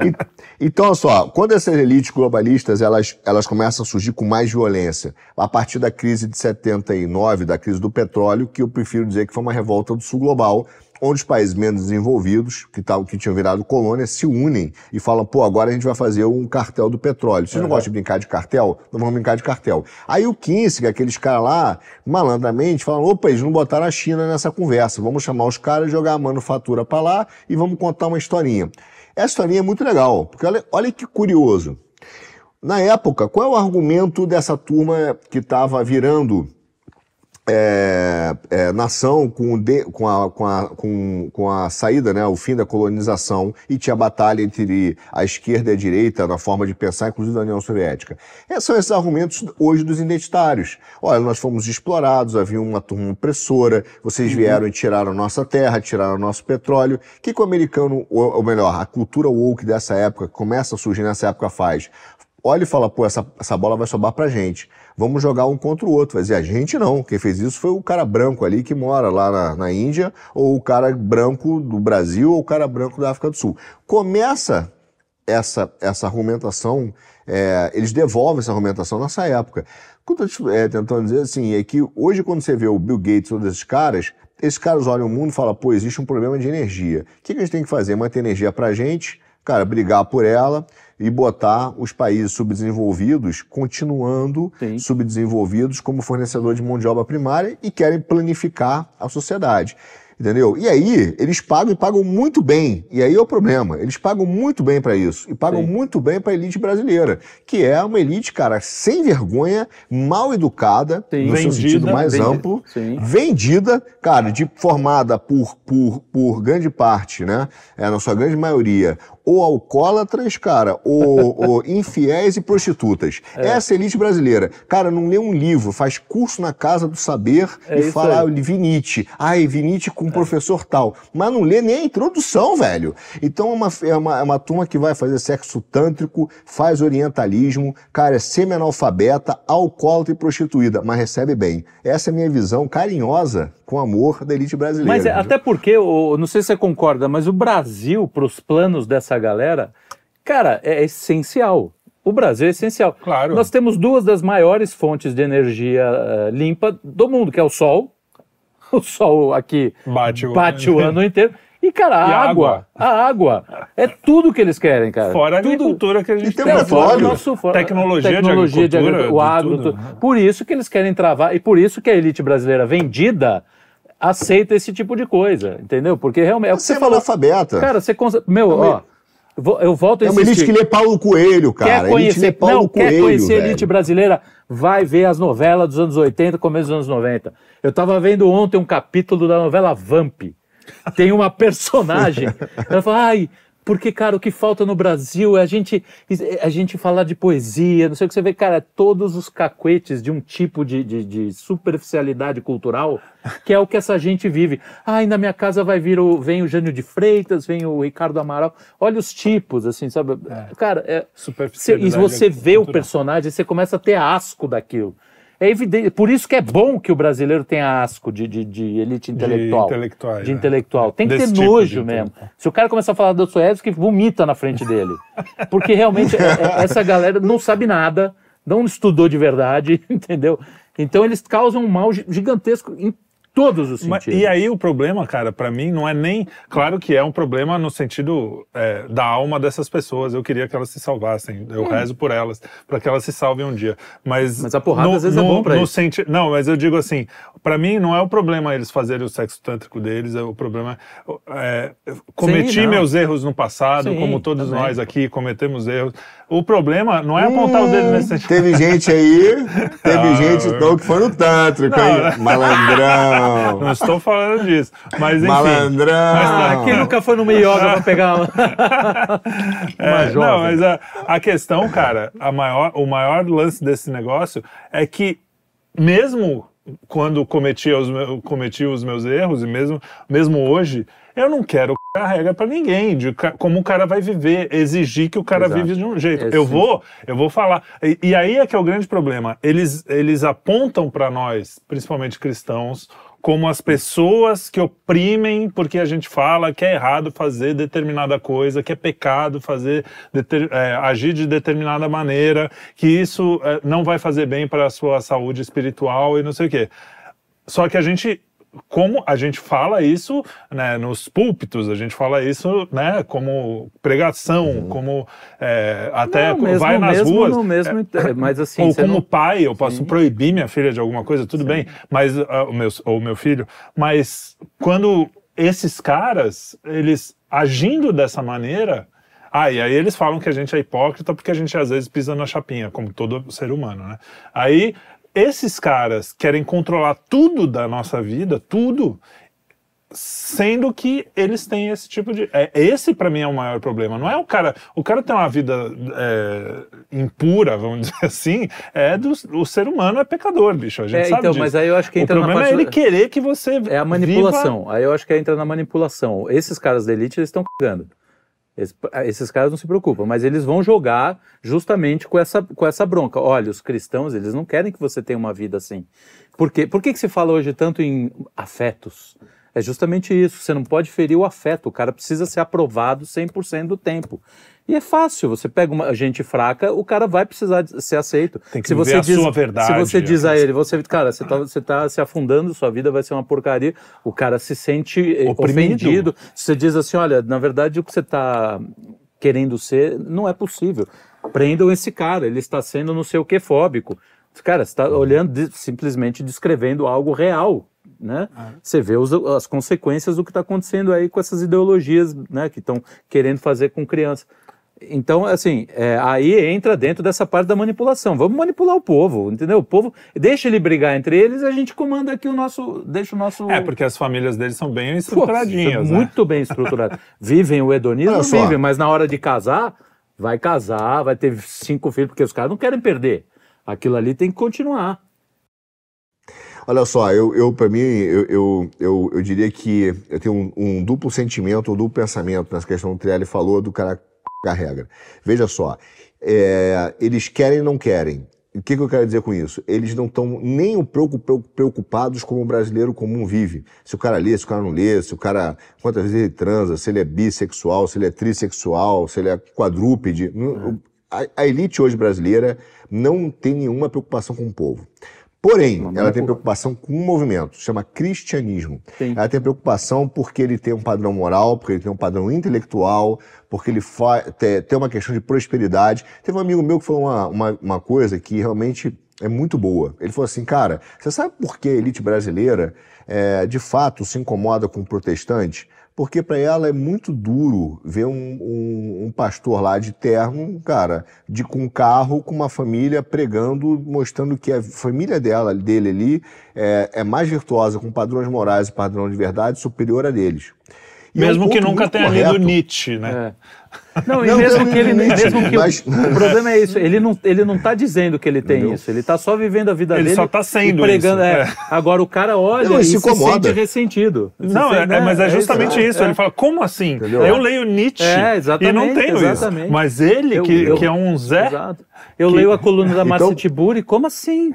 Então, olha só, quando essas elites globalistas elas, elas começam a surgir com mais violência, a partir da crise de setenta e nove, da crise do petróleo, que eu prefiro dizer que foi uma revolta do sul global, onde os países menos desenvolvidos, que, tavam, que tinham virado colônia, se unem e falam, pô, agora a gente vai fazer um cartel do petróleo. Vocês não uhum. gostam de brincar de cartel? Não vamos brincar de cartel. Aí o Kinsinger, aqueles caras lá, malandramente, falam, opa, eles não botaram a China nessa conversa. Vamos chamar os caras, jogar a manufatura para lá e vamos contar uma historinha. Essa historinha é muito legal, porque olha, olha que curioso. Na época, qual é o argumento dessa turma que estava virando é, é, nação com, de, com, a, com, a, com, com a saída, né, o fim da colonização, e tinha batalha entre a esquerda e a direita na forma de pensar, inclusive da União Soviética? Esses são esses argumentos hoje dos identitários. Olha, nós fomos explorados, havia uma turma opressora, vocês vieram e tiraram a nossa terra, tiraram o nosso petróleo. O que, que o americano, ou, ou melhor, a cultura woke dessa época, que começa a surgir nessa época, faz? Olha e fala, pô, essa, essa bola vai sobrar pra gente. Vamos jogar um contra o outro. Vai dizer, a gente não. Quem fez isso foi o cara branco ali que mora lá na, na Índia, ou o cara branco do Brasil, ou o cara branco da África do Sul. Começa essa, essa argumentação, é, eles devolvem essa argumentação nessa época. O que eu estou é, tentando dizer assim, é que hoje quando você vê o Bill Gates e todos esses caras, esses caras olham o mundo e falam, pô, existe um problema de energia. O que, que a gente tem que fazer? Manter energia pra gente, cara, brigar por ela e botar os países subdesenvolvidos continuando Sim. subdesenvolvidos como fornecedor de mão de obra primária, e querem planificar a sociedade, entendeu? E aí eles pagam e pagam muito bem, e aí é o problema, eles pagam muito bem para isso, e pagam Sim. muito bem para a elite brasileira, que é uma elite, cara, sem vergonha, mal educada, Sim. no vendida, seu sentido mais vendida. amplo, Sim. vendida, cara, de, formada por, por, por grande parte, né, é, na sua grande maioria, ou alcoólatras, cara, ou, ou infiéis e prostitutas. É. Essa elite brasileira, cara, não lê um livro, faz curso na Casa do Saber é e fala, ah, eu vi Nietzsche, ah, eu vi Nietzsche com um é. professor tal, mas não lê nem a introdução, velho. Então é uma, é, uma, é uma turma que vai fazer sexo tântrico, faz orientalismo, cara, é semi-analfabeta, alcoólatra e prostituída, mas recebe bem. Essa é a minha visão carinhosa, com amor, da elite brasileira. Mas é, até porque, o, não sei se você concorda, mas o Brasil, para os planos dessa galera, cara, é essencial. O Brasil é essencial. Claro. Nós temos duas das maiores fontes de energia uh, limpa do mundo, que é o sol. O sol aqui bate o, bate o ano inteiro. E, cara, a e água, água, a água, é tudo que eles querem, cara. Fora a tudo. agricultura que a gente tem. É, fora o nosso, fora, tecnologia, tecnologia de agricultura, de agricultura o agro. Tudo. Tudo. Por isso que eles querem travar, e por isso que a elite brasileira vendida aceita esse tipo de coisa, entendeu? Porque realmente... É você é analfabeta. Cara, você... Cons... Meu, é ó... Eu volto a insistir. É uma elite que lê Paulo Coelho, cara. Quer conhecer, elite não, Coelho, quer conhecer a elite brasileira? Vai ver as novelas dos anos oitenta, começo dos anos noventa. Eu tava vendo ontem um capítulo da novela Vamp. Tem uma personagem. Ela fala, ai, porque, cara, o que falta no Brasil é a gente, a gente falar de poesia, não sei o que você vê. Cara, todos os cacuetes de um tipo de, de, de superficialidade cultural, que é o que essa gente vive. Ai, na minha casa vai vir o, vem o Jânio de Freitas, vem o Ricardo Amaral. Olha os tipos, assim, sabe? É, cara, é, superficialidade cê, e você vê cultural. O personagem, você começa a ter asco daquilo. É evidente, por isso que é bom que o brasileiro tenha asco de, de, de elite intelectual. De intelectual. De intelectual. É. Tem que Desse ter tipo nojo mesmo. Tempo. Se o cara começar a falar do Dostoiévski, vomita na frente dele. Porque realmente é, é, essa galera não sabe nada, não estudou de verdade, entendeu? Então eles causam um mal gigantesco em todos os sentidos. Mas, e aí o problema, cara, pra mim não é nem... Claro que é um problema no sentido é, da alma dessas pessoas. Eu queria que elas se salvassem. Eu hum. rezo por elas, pra que elas se salvem um dia. Mas, mas a porrada no, às vezes no, é bom pra no isso. Senti... Não, mas eu digo assim, pra mim não é o problema eles fazerem o sexo tântrico deles, é o problema... É, cometi Sim, meus erros no passado, Sim, como todos também. Nós aqui cometemos erros. O problema não é apontar hum, o dedo nesse sentido. Teve gente aí, teve ah, gente então, que foi no tântrico, não, hein? Malandrão. Não. Não estou falando disso, mas enfim. Malandrão! Mas, quem nunca foi numa yoga pra pegar uma, é, uma jovem? Não, mas a, a questão, cara, a maior, o maior lance desse negócio é que mesmo quando cometi os, cometi os meus erros, e mesmo, mesmo hoje, eu não quero cagar regra pra ninguém de como o cara vai viver, exigir que o cara Exato. Vive de um jeito. Esse... Eu vou, eu vou falar. E, e aí é que é o grande problema. Eles, eles apontam pra nós, principalmente cristãos, como as pessoas que oprimem porque a gente fala que é errado fazer determinada coisa, que é pecado fazer deter, é, agir de determinada maneira, que isso é, não vai fazer bem para a sua saúde espiritual e não sei o quê. Só que a gente... Como a gente fala isso, né, nos púlpitos, a gente fala isso, né, como pregação, uhum. como é, até não, mesmo, vai nas mesmo, ruas. Não, mesmo, é, mas assim, ou como não... pai, eu posso Sim. proibir minha filha de alguma coisa, tudo Sim. bem, mas, uh, o meu, ou meu filho. Mas quando esses caras, eles agindo dessa maneira, Ah, e aí eles falam que a gente é hipócrita porque a gente às vezes pisa na chapinha, como todo ser humano, né? Aí esses caras querem controlar tudo da nossa vida, tudo, sendo que eles têm esse tipo de... É, esse para mim é o maior problema, não é o cara... O cara tem uma vida é, impura, vamos dizer assim, é do... O ser humano é pecador, bicho, a gente é, sabe então, disso. Mas aí eu acho que entra o problema na parte... é ele querer que você É a manipulação, viva... aí eu acho que entra na manipulação. Esses caras da elite, eles estão cagando. Esses, esses caras não se preocupam, mas eles vão jogar justamente com essa, com essa bronca. Olha, os cristãos, eles não querem que você tenha uma vida assim. Por quê? Por que que se fala hoje tanto em afetos? É justamente isso, você não pode ferir o afeto, o cara precisa ser aprovado cem por cento do tempo. E é fácil, você pega uma gente fraca, o cara vai precisar ser aceito. Tem que se você diz, a sua verdade. Se você diz a ele, você, cara, você tá, você tá se afundando, sua vida vai ser uma porcaria, o cara se sente oprimido. Ofendido. Você diz assim, olha, na verdade o que você tá querendo ser não é possível. Prendam esse cara, ele está sendo não sei o que fóbico. Cara, você tá olhando, simplesmente descrevendo algo real. Né? Ah. Você vê os, as consequências do que está acontecendo aí com essas ideologias, né, que estão querendo fazer com criança. Então, assim, é, aí entra dentro dessa parte da manipulação. Vamos manipular o povo, entendeu? O povo, deixa ele brigar entre eles, a gente comanda aqui o nosso... Deixa o nosso... É, porque as famílias deles são bem estruturadinhas. Pô, são muito, né, bem estruturadas. Vivem o hedonismo, vivem, mas na hora de casar, vai casar, vai ter cinco filhos, porque os caras não querem perder. Aquilo ali tem que continuar. Olha só, eu, eu para mim, eu, eu, eu, eu diria que eu tenho um, um duplo sentimento, um duplo pensamento nessa questão que o Trielli falou do cara a regra. Veja só, é, eles querem ou não querem. O que, que eu quero dizer com isso? Eles não estão nem um pouco preocupados como o brasileiro comum vive. Se o cara lê, se o cara não lê, se o cara... Quantas vezes ele transa, se ele é bissexual, se ele é trissexual, se ele é quadrúpede. Uhum. A, a elite hoje brasileira não tem nenhuma preocupação com o povo. Porém, ela tem preocupação com um movimento, chama cristianismo. Sim. Ela tem preocupação porque ele tem um padrão moral, porque ele tem um padrão intelectual, porque ele tem uma questão de prosperidade. Teve um amigo meu que falou uma, uma, uma coisa que realmente é muito boa. Ele falou assim, cara, você sabe por que a elite brasileira é, de fato se incomoda com o protestante? Porque para ela é muito duro ver um, um, um pastor lá de terno, cara, de, com um carro, com uma família pregando, mostrando que a família dela, dele ali é, é mais virtuosa, com padrões morais e padrão de verdade superior a deles. E mesmo é um que nunca tenha lido Nietzsche, né? É. Não, e não, mesmo que ele... Nietzsche, mesmo que mas... o, o problema é isso, ele não, ele não tá dizendo que ele tem Entendeu? isso, ele tá só vivendo a vida ele dele. Ele só tá sendo pregando, isso. É. É. Agora o cara olha não, e se, se sente ressentido. Não, se sente, é, é, mas é, é justamente isso, isso. É. Ele fala, como assim? Entendeu? Eu leio Nietzsche é, e não tenho exatamente. isso. Mas ele, eu, que, eu, que é um Zé... Exato. Eu que... leio a coluna da Márcia então... Tiburi, como assim?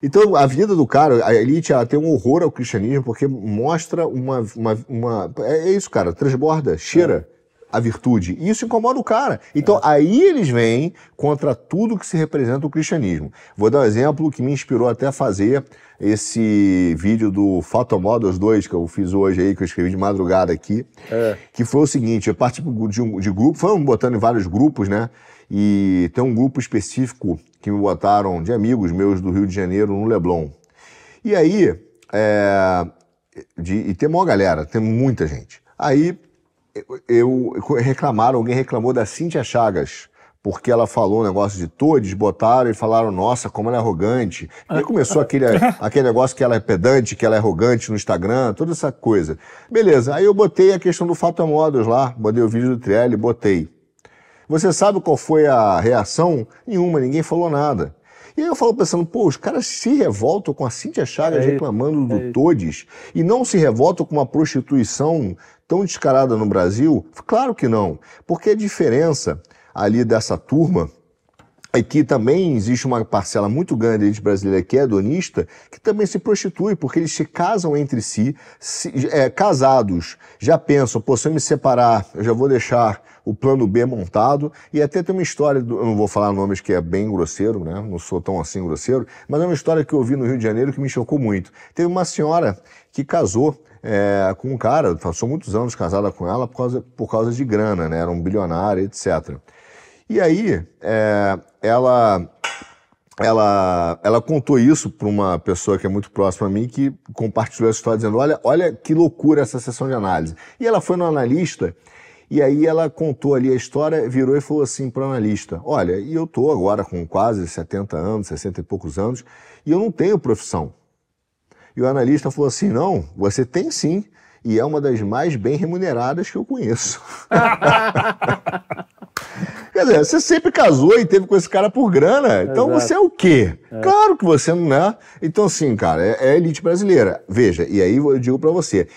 Então, a vida do cara, a elite, ela tem um horror ao cristianismo porque mostra uma... uma, uma é isso, cara, transborda, cheira é. a virtude. E isso incomoda o cara. Então, é. aí eles vêm contra tudo que se representa o cristianismo. Vou dar um exemplo que me inspirou até a fazer esse vídeo do Fotomodels dois, que eu fiz hoje aí, que eu escrevi de madrugada aqui, é. que foi o seguinte, eu participo de, um, de grupo, foram botando em vários grupos, né? E tem um grupo específico que me botaram de amigos meus do Rio de Janeiro, no Leblon. E aí, é, de, e tem uma galera, tem muita gente. Aí, eu, eu reclamaram, alguém reclamou da Cíntia Chagas, porque ela falou um negócio de todos, botaram e falaram, nossa, como ela é arrogante. E aí começou aquele, aquele negócio que ela é pedante, que ela é arrogante no Instagram, toda essa coisa. Beleza, aí eu botei a questão do Fotomodels lá, mandei o vídeo do Trielli, botei. Você sabe qual foi a reação? Nenhuma, ninguém falou nada. E aí eu falo pensando, pô, os caras se revoltam com a Cíntia Chagas é reclamando do é Todes e não se revoltam com uma prostituição tão descarada no Brasil? Claro que não, porque a diferença ali dessa turma é que também existe uma parcela muito grande de brasileira que é hedonista, que também se prostitui, porque eles se casam entre si, se, é, casados, já pensam, pô, se eu me separar, eu já vou deixar o plano B montado, e até tem uma história, do, eu não vou falar nomes que é bem grosseiro, né? Não sou tão assim grosseiro, mas é uma história que eu vi no Rio de Janeiro que me chocou muito. Teve uma senhora que casou é, com um cara, passou muitos anos casada com ela por causa, por causa de grana, né? Era um bilionário, etcétera. E aí, é, ela, ela, ela contou isso para uma pessoa que é muito próxima a mim, que compartilhou essa história dizendo, olha, olha que loucura essa sessão de análise. E ela foi no analista E aí ela contou ali a história, virou e falou assim para o analista: olha, e eu estou agora com quase setenta anos, sessenta e poucos anos, e eu não tenho profissão. E o analista falou assim: não, você tem sim, e é uma das mais bem remuneradas que eu conheço. Quer dizer, você sempre casou e teve com esse cara por grana, então Exato. Você é o quê? É. Claro que você não é. Então, assim, cara, é, é elite brasileira. Veja, e aí eu digo para você,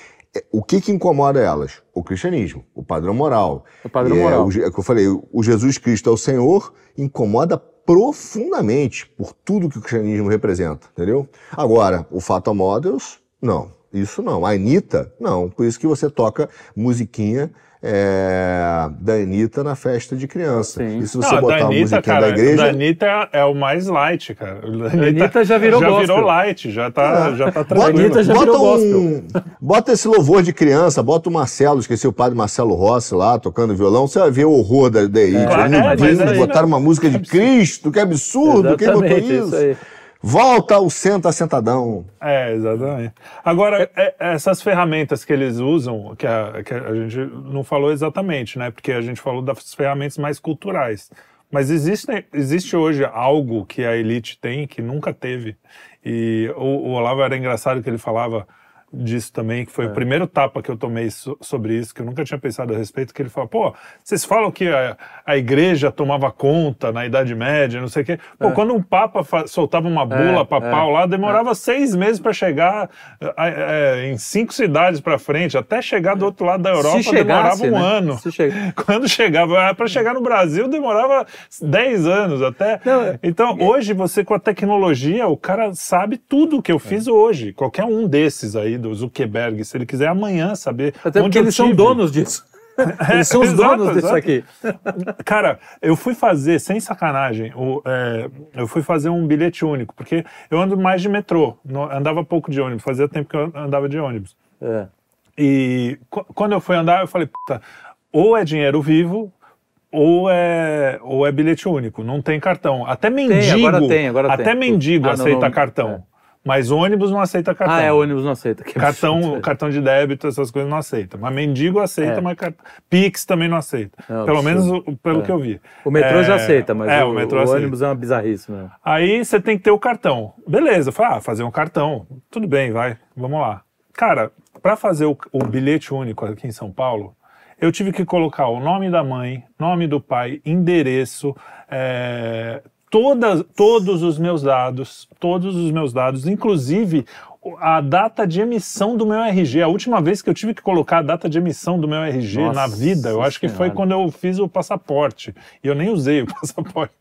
o que que incomoda elas? O cristianismo, o padrão moral. O padrão é, moral. O, é o que eu falei, o Jesus Cristo é o Senhor, incomoda profundamente por tudo que o cristianismo representa, entendeu? Agora, o Fatal Models, não. Isso não. A Anitta, não. Por isso que você toca musiquinha é, da Anitta na festa de criança. Sim. E se você não, botar a Anitta, musiquinha cara, da igreja... A Anitta é o mais light, cara. A Anitta, Anitta já virou já gospel. Já virou light, já tá, é. já tá tranquilo. Bota, já bota, um, bota esse louvor de criança, bota o Marcelo, esqueci o padre Marcelo Rossi lá, tocando violão, você vai ver o horror da elite. É. Claro, é, é, botaram uma música de Cristo, que absurdo, quem botou isso? isso aí. Volta ao senta sentadão. É, exatamente. Agora, é, essas ferramentas que eles usam, que a, que a gente não falou exatamente, né? Porque a gente falou das ferramentas mais culturais. Mas existe, existe hoje algo que a elite tem que nunca teve. E o, o Olavo era engraçado que ele falava disso também, que foi é. o primeiro tapa que eu tomei so, sobre isso, que eu nunca tinha pensado a respeito, que ele falou, pô, vocês falam que a, a igreja tomava conta na Idade Média, não sei o quê. Pô, é. quando um papa soltava uma bula é. papal é. lá, demorava é. seis meses para chegar é, em cinco cidades para frente, até chegar do outro lado da Europa chegasse, demorava um né? ano. Se che... Quando chegava, para chegar no Brasil demorava dez anos até. Não, então, é... hoje você com a tecnologia, o cara sabe tudo que eu fiz é. hoje, qualquer um desses aí do Zuckerberg, se ele quiser amanhã saber até onde eles são donos disso. Eles são os donos exato, disso aqui. Cara, eu fui fazer, sem sacanagem, o, é, eu fui fazer um bilhete único, porque eu ando mais de metrô, não, andava pouco de ônibus, fazia tempo que eu andava de ônibus. É. E quando eu fui andar, eu falei, puta, ou é dinheiro vivo, ou é, ou é bilhete único, não tem cartão. Até mendigo, tem, agora tem, agora até tem. mendigo ah, aceita não, não, cartão. É. Mas ônibus não aceita cartão. Ah, é, ônibus não aceita. Que cartão, cartão de débito, essas coisas não aceita. Mas mendigo aceita, é. mas cart... Pix também não aceita. Não, pelo absurdo. menos o, pelo é. que eu vi. O metrô é... já aceita, mas é, o, o, metrô o ônibus aceita. É uma bizarrice mesmo. Aí você tem que ter o cartão. Beleza, fala, ah, fazer um cartão. Tudo bem, vai, vamos lá. Cara, para fazer o, o bilhete único aqui em São Paulo, eu tive que colocar o nome da mãe, nome do pai, endereço, é... Todas, todos os meus dados, todos os meus dados, inclusive a data de emissão do meu R G. A última vez que eu tive que colocar a data de emissão do meu R G Nossa, na vida, eu acho que foi cara. quando eu fiz o passaporte. E eu nem usei o passaporte.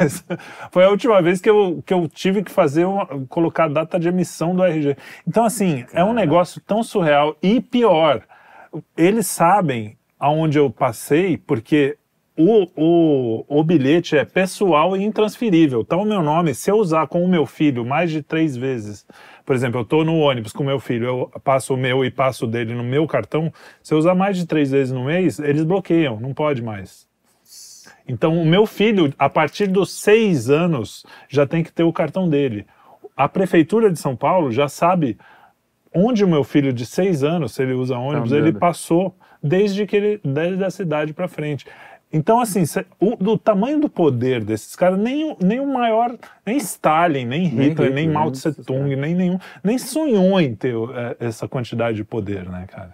Mas foi a última vez que eu, que eu tive que fazer uma, colocar a data de emissão do R G. Então, assim, cara. é um negócio tão surreal. E pior, eles sabem aonde eu passei, porque... O, o, o bilhete é pessoal e intransferível. Então, o meu nome, se eu usar com o meu filho mais de três vezes, por exemplo, eu estou no ônibus com o meu filho, eu passo o meu e passo o dele no meu cartão, se eu usar mais de três vezes no mês, eles bloqueiam, não pode mais. Então, o meu filho, a partir dos seis anos, já tem que ter o cartão dele. A Prefeitura de São Paulo já sabe onde o meu filho de seis anos, se ele usa ônibus, tá ele passou desde, que ele, desde a cidade para frente. Então, assim, o, do tamanho do poder desses caras, nem, nem o maior, nem Stalin, nem Hitler, nem, Hitler, nem Mao Tse-tung, nem nenhum, nem sonhou em ter é, essa quantidade de poder, né, cara?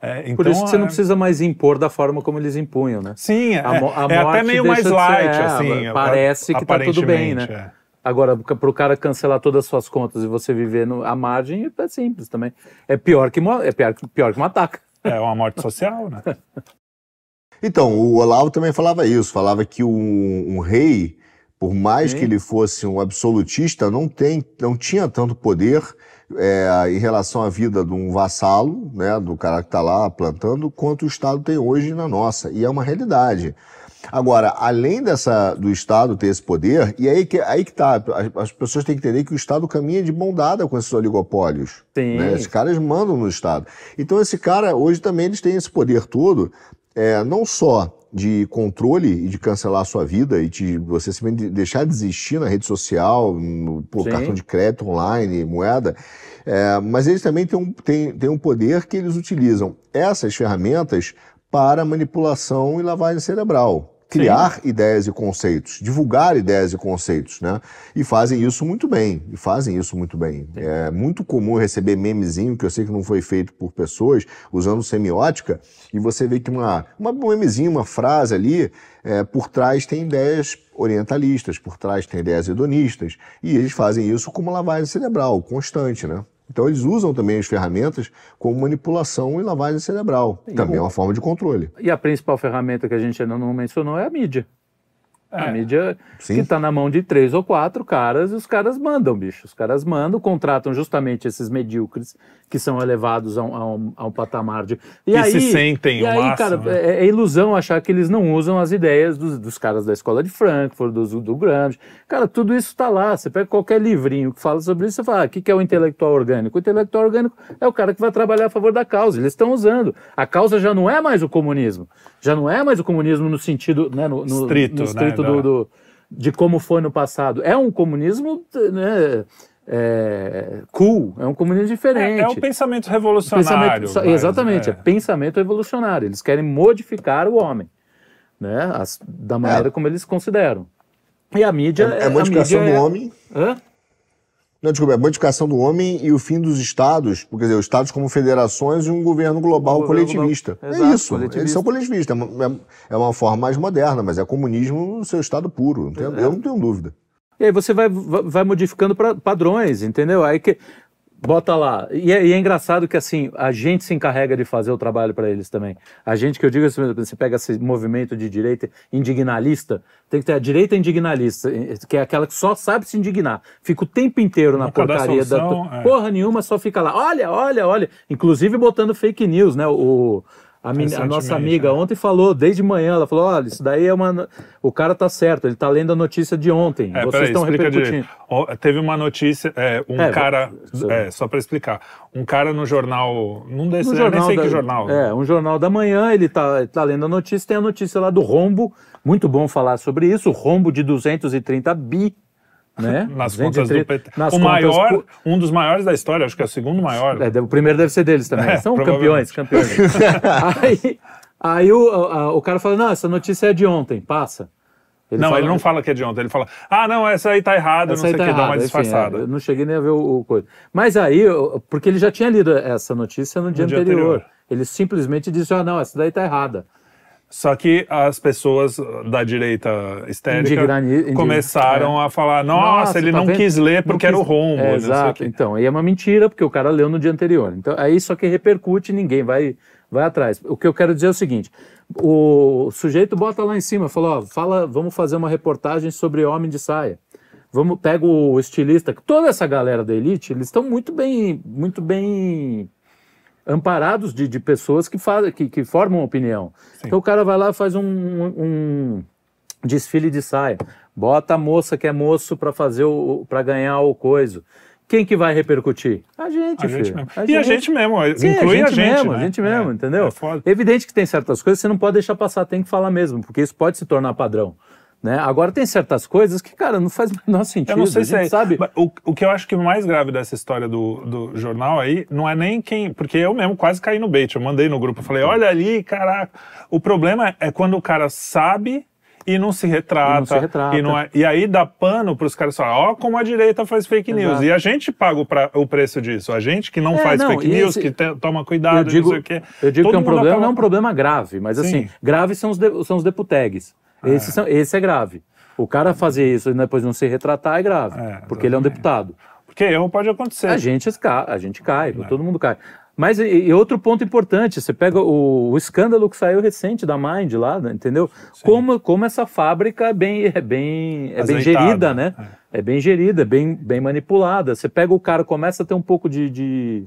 É, então, por isso que você não precisa mais impor da forma como eles impunham, né? Sim, é, a, a é até meio mais light, ser, é, assim. Parece que tá tudo bem, né? É. Agora, pro cara cancelar todas as suas contas e você viver no, à margem, é simples também. É pior que uma, é pior, pior que uma ataca. É uma morte social, né? Então, o Olavo também falava isso, falava que um, um rei, por mais Sim. que ele fosse um absolutista, não, tem, não tinha tanto poder é, em relação à vida de um vassalo, né, do cara que está lá plantando, quanto o Estado tem hoje na nossa, e é uma realidade. Agora, além dessa, do Estado ter esse poder, e aí que aí que tá, as, as pessoas têm que entender que o Estado caminha de mão dada com esses oligopólios. Sim. Né? Esses caras mandam no Estado. Então esse cara, hoje também eles têm esse poder todo, É, não só de controle e de cancelar a sua vida e de você se deixar de existir na rede social, no pô, cartão de crédito online, moeda, é, mas eles também têm um, têm, têm um poder que eles utilizam essas ferramentas para manipulação e lavagem cerebral. Criar Sim. ideias e conceitos, divulgar ideias e conceitos, né? E fazem isso muito bem, e fazem isso muito bem. Sim. É muito comum receber memezinho, que eu sei que não foi feito por pessoas, usando semiótica, e você vê que uma, uma memezinho, uma frase ali, é, por trás tem ideias orientalistas, por trás tem ideias hedonistas, e eles fazem isso como lavagem cerebral, constante, né? Então eles usam também as ferramentas como manipulação e lavagem cerebral. Sim, também bom. É uma forma de controle. E a principal ferramenta que a gente ainda não mencionou é a mídia. É. A mídia Sim. que está na mão de três ou quatro caras e os caras mandam, bicho. Os caras mandam, contratam justamente esses medíocres que são elevados a um, a um, a um patamar de... E que aí, se sentem e o aí, máximo. Cara, é, é ilusão achar que eles não usam as ideias dos, dos caras da escola de Frankfurt, dos, do Gramsci. Cara, tudo isso está lá. Você pega qualquer livrinho que fala sobre isso, você fala, ah, o que é o intelectual orgânico? O intelectual orgânico é o cara que vai trabalhar a favor da causa. Eles estão usando. A causa já não é mais o comunismo. Já não é mais o comunismo no sentido... Né, no, no, estrito, no estrito, né? Do, do, de como foi no passado. É um comunismo, né, é, cool, é um comunismo diferente. É, é um pensamento revolucionário. Pensamento, mas, exatamente, é. é pensamento revolucionário. Eles querem modificar o homem, né, as, da maneira é. como eles consideram. E a mídia... É, é a modificação a mídia do é... homem... Hã? Não, desculpa, é a modificação do homem e o fim dos estados, quer dizer, os estados como federações e um governo global um governo coletivista. Global. Exato, é isso, coletivista. Eles são coletivistas. É uma, é uma forma mais moderna, mas é comunismo no seu estado puro, não tem, é. eu não tenho dúvida. E aí você vai, vai modificando pra, padrões, entendeu? Aí que bota lá. E é, e é engraçado que assim, a gente se encarrega de fazer o trabalho para eles também. A gente, que eu digo assim, você pega esse movimento de direita indignalista, tem que ter a direita indignalista, que é aquela que só sabe se indignar. Fica o tempo inteiro na porcaria da... Porra nenhuma, só fica lá. Olha, olha, olha. Inclusive botando fake news, né? O... A, min, a nossa amiga ontem falou, desde manhã, ela falou, olha, isso daí é uma... O cara tá certo, ele tá lendo a notícia de ontem. É, Vocês estão repercutindo. De... Teve uma notícia, é, um é, cara... Eu... É, só para explicar. Um cara no jornal... Num desses, no jornal nem sei da, que jornal. É, um jornal da manhã, ele tá, tá lendo a notícia, tem a notícia lá do rombo. Muito bom falar sobre isso. Rombo de duzentos e trinta bi. Né? Nas contas do P T. Nas o contas maior, por... um dos maiores da história, acho que é o segundo maior. É, o primeiro deve ser deles também. É, são campeões, campeões. aí aí o, a, o cara fala, não, essa notícia é de ontem, passa. Ele não, fala, ele não fala que é de ontem, ele fala, ah, não, essa aí tá errada, não sei o tá que, dá uma disfarçada. Enfim, é, eu não cheguei nem a ver o, o coisa. Mas aí, porque ele já tinha lido essa notícia no dia, no dia anterior. anterior. Ele simplesmente disse, ah, não, essa daí tá errada. Só que as pessoas da direita histérica Indigrani, indign... começaram é. a falar, nossa, nossa ele tá não vendo? quis ler porque quis... era o rombo. É, exato, então, aí é uma mentira porque o cara leu no dia anterior. Então, aí só que repercute, ninguém vai, vai atrás. O que eu quero dizer é o seguinte, o sujeito bota lá em cima, fala, ó, fala, vamos fazer uma reportagem sobre homem de saia. Vamos, pega o estilista, toda essa galera da elite, eles estão muito bem, muito bem... amparados de, de pessoas que, faz, que, que formam opinião. Sim. Então o cara vai lá e faz um, um desfile de saia, bota a moça que é moço para fazer o, para ganhar o coiso. Quem que vai repercutir? A gente, a filho. Gente mesmo. A e gente... a gente mesmo, Sim, inclui a gente, a gente mesmo, né? a gente mesmo é, entendeu? É foda. Evidente que tem certas coisas que você não pode deixar passar, tem que falar mesmo, porque isso pode se tornar padrão. Né? Agora tem certas coisas que, cara, não faz o menor sentido. Eu não sei se é, sabe. O, o que eu acho que é mais grave dessa história do, do jornal aí, não é nem quem... Porque eu mesmo quase caí no bait, eu mandei no grupo, eu falei, olha ali, caraca. O problema é quando o cara sabe e não se retrata. E, não se retrata. e, não é, e aí dá pano para os caras falar, ó, como a direita faz fake news. Exato. E a gente paga o, pra, o preço disso. A gente que não é, faz não, fake news, esse, que te, toma cuidado, digo, não sei o quê. Eu digo Todo que é um problema, acaba... não é um problema grave, mas Sim. assim, grave são os, de, são os deputegues. Esse, é. São, esse é grave. O cara fazer isso e depois não se retratar é grave, é, porque exatamente. ele é um deputado. Porque erro pode acontecer. A gente cai, a gente cai é. todo mundo cai. Mas e, e outro ponto importante, você pega o, o escândalo que saiu recente da Mind lá, entendeu? Como, como essa fábrica é bem, é bem, é bem gerida, né? É, é bem gerida, é bem, bem manipulada. Você pega o cara, começa a ter um pouco de... de...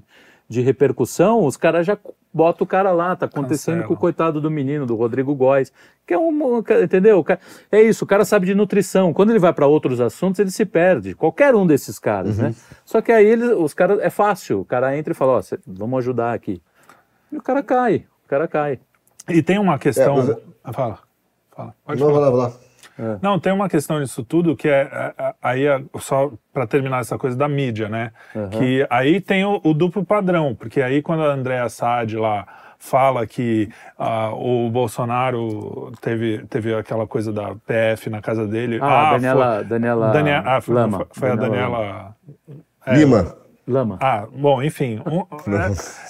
de repercussão, os caras já botam o cara lá, tá acontecendo Cancela. com o coitado do menino, do Rodrigo Góes, que é um, entendeu? É isso, o cara sabe de nutrição, quando ele vai para outros assuntos ele se perde, qualquer um desses caras, uhum. né? Só que aí eles, os caras, é fácil, o cara entra e fala, ó, cê, vamos ajudar aqui. E o cara cai, o cara cai. E tem uma questão... É, mas... Fala, fala. Pode Não, falar. Vai lá, vai lá. É. Não, tem uma questão nisso tudo que é, aí só para terminar essa coisa da mídia, né? Uhum. Que aí tem o, o duplo padrão, porque aí quando a Andréa Sade lá fala que uh, o Bolsonaro teve, teve aquela coisa da P F na casa dele. Ah, ah Daniela, foi, Daniela Daniela ah, foi, Lama. Foi a Daniela... É, Lima. Lama. Ah, bom, enfim. Um,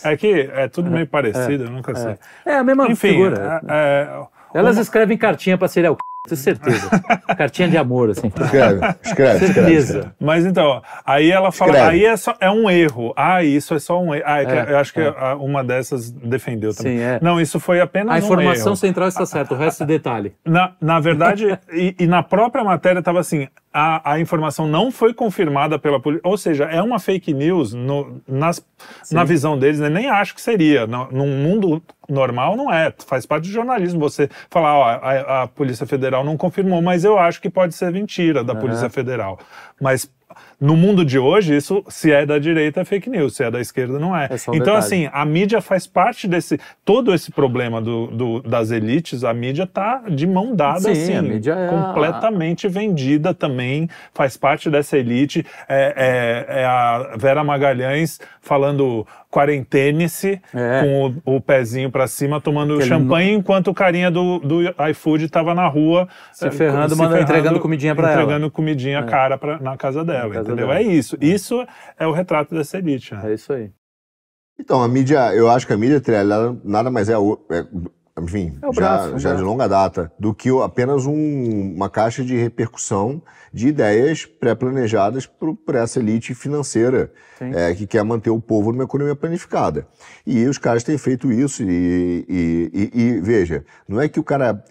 é, é que é tudo meio parecido, é, eu nunca sei. É, é a mesma enfim, figura. É, é, Elas uma... escrevem cartinha para serial killer. Tenho certeza. Cartinha de amor, assim. Escreve, escreve. Certeza. Escreve. Mas então, aí ela fala, escreve. Aí é, só, é um erro. Ah, isso é só um erro. Ah, é, é, eu acho que é. Uma dessas defendeu também. Sim, é. Não, isso foi apenas a um erro. A informação central está certa, o resto é detalhe. Na, na verdade, e, e na própria matéria estava assim, a, a informação não foi confirmada pela polícia. Ou seja, é uma fake news no, nas, na visão deles, né? Nem acho que seria. No, num mundo normal não é, faz parte do jornalismo você falar, ó, a, a Polícia Federal não confirmou, mas eu acho que pode ser mentira da Polícia Federal. Mas no mundo de hoje, isso se é da direita é fake news, se é da esquerda não é. É só um então detalhe. Assim, a mídia faz parte desse, todo esse problema do, do, das elites, a mídia tá de mão dada. Sim, assim, a mídia é completamente a... vendida também, faz parte dessa elite, é, é, é a Vera Magalhães falando... quarentene-se, é. Com o, o pezinho pra cima, tomando aquele champanhe, no... enquanto o carinha do, do iFood tava na rua se ferrando, se ferrando entregando comidinha pra entregando ela. Entregando comidinha é. cara pra, na casa dela, na casa entendeu? Dela. É isso. É. Isso é o retrato dessa elite. Né? É isso aí. Então, a mídia, eu acho que a mídia, ela nada mais é, o, é enfim, é o braço, já, é. já de longa data, do que apenas um, uma caixa de repercussão de ideias pré-planejadas por, por essa elite financeira é, que quer manter o povo numa economia planificada. E os caras têm feito isso e, e, e, e veja, não é que o cara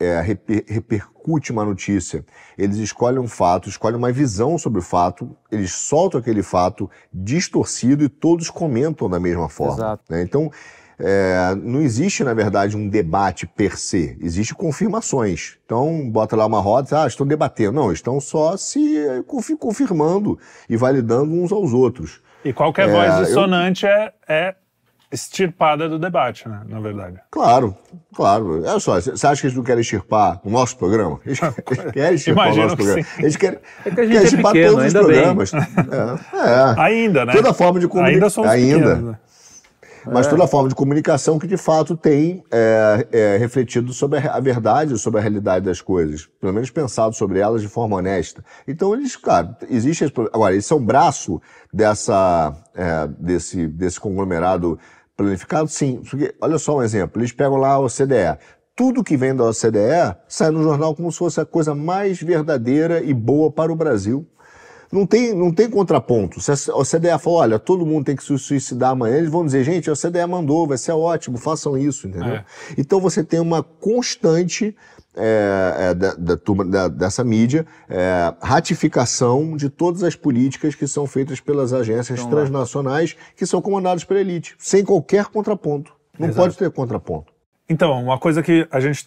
é, reper, repercute uma notícia, eles escolhem um fato, escolhem uma visão sobre o fato, eles soltam aquele fato distorcido e todos comentam da mesma forma. Exato. Né? Então, É, não existe, na verdade, um debate per se. Existem confirmações. Então, bota lá uma roda, ah, estão debatendo. Não, estão só se confirmando e validando uns aos outros. E qualquer é, voz dissonante eu... é, é extirpada do debate, né? Na verdade. Claro, claro. Olha só, você acha que eles não querem extirpar o nosso programa? Eles querem extirpar o nosso programa. Eles querem, é que a gente querem é extirpar pequeno, todos os programas. É, é. Ainda, né? Toda forma de comunicação. Ainda somos Ainda. Pequenos, né? Mas é. toda a forma de comunicação que, de fato, tem é, é, refletido sobre a verdade, sobre a realidade das coisas. Pelo menos pensado sobre elas de forma honesta. Então, eles, cara, existe... Agora, eles são braço dessa, é, desse, desse conglomerado planificado? Sim. Porque, olha só um exemplo. Eles pegam lá a O C D E. Tudo que vem da O C D E sai no jornal como se fosse a coisa mais verdadeira e boa para o Brasil. Não tem, não tem contraponto. Se a O C D E falou, olha, todo mundo tem que se suicidar amanhã, eles vão dizer, gente, a O C D E mandou, vai ser ótimo, façam isso, entendeu? É. Então você tem uma constante é, é, da, da, da, dessa mídia, é, ratificação de todas as políticas que são feitas pelas agências então, transnacionais que são comandadas pela elite, sem qualquer contraponto. Não Exato. Pode ter contraponto. Então, uma coisa que a gente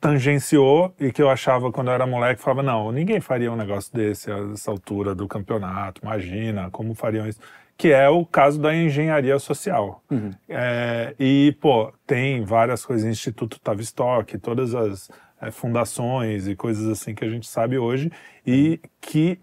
tangenciou e que eu achava quando eu era moleque, falava, não, ninguém faria um negócio desse a essa altura do campeonato, imagina, como fariam isso, que é o caso da engenharia social. Uhum. É, e, pô, tem várias coisas, Instituto Tavistock, todas as é, fundações e coisas assim que a gente sabe hoje e que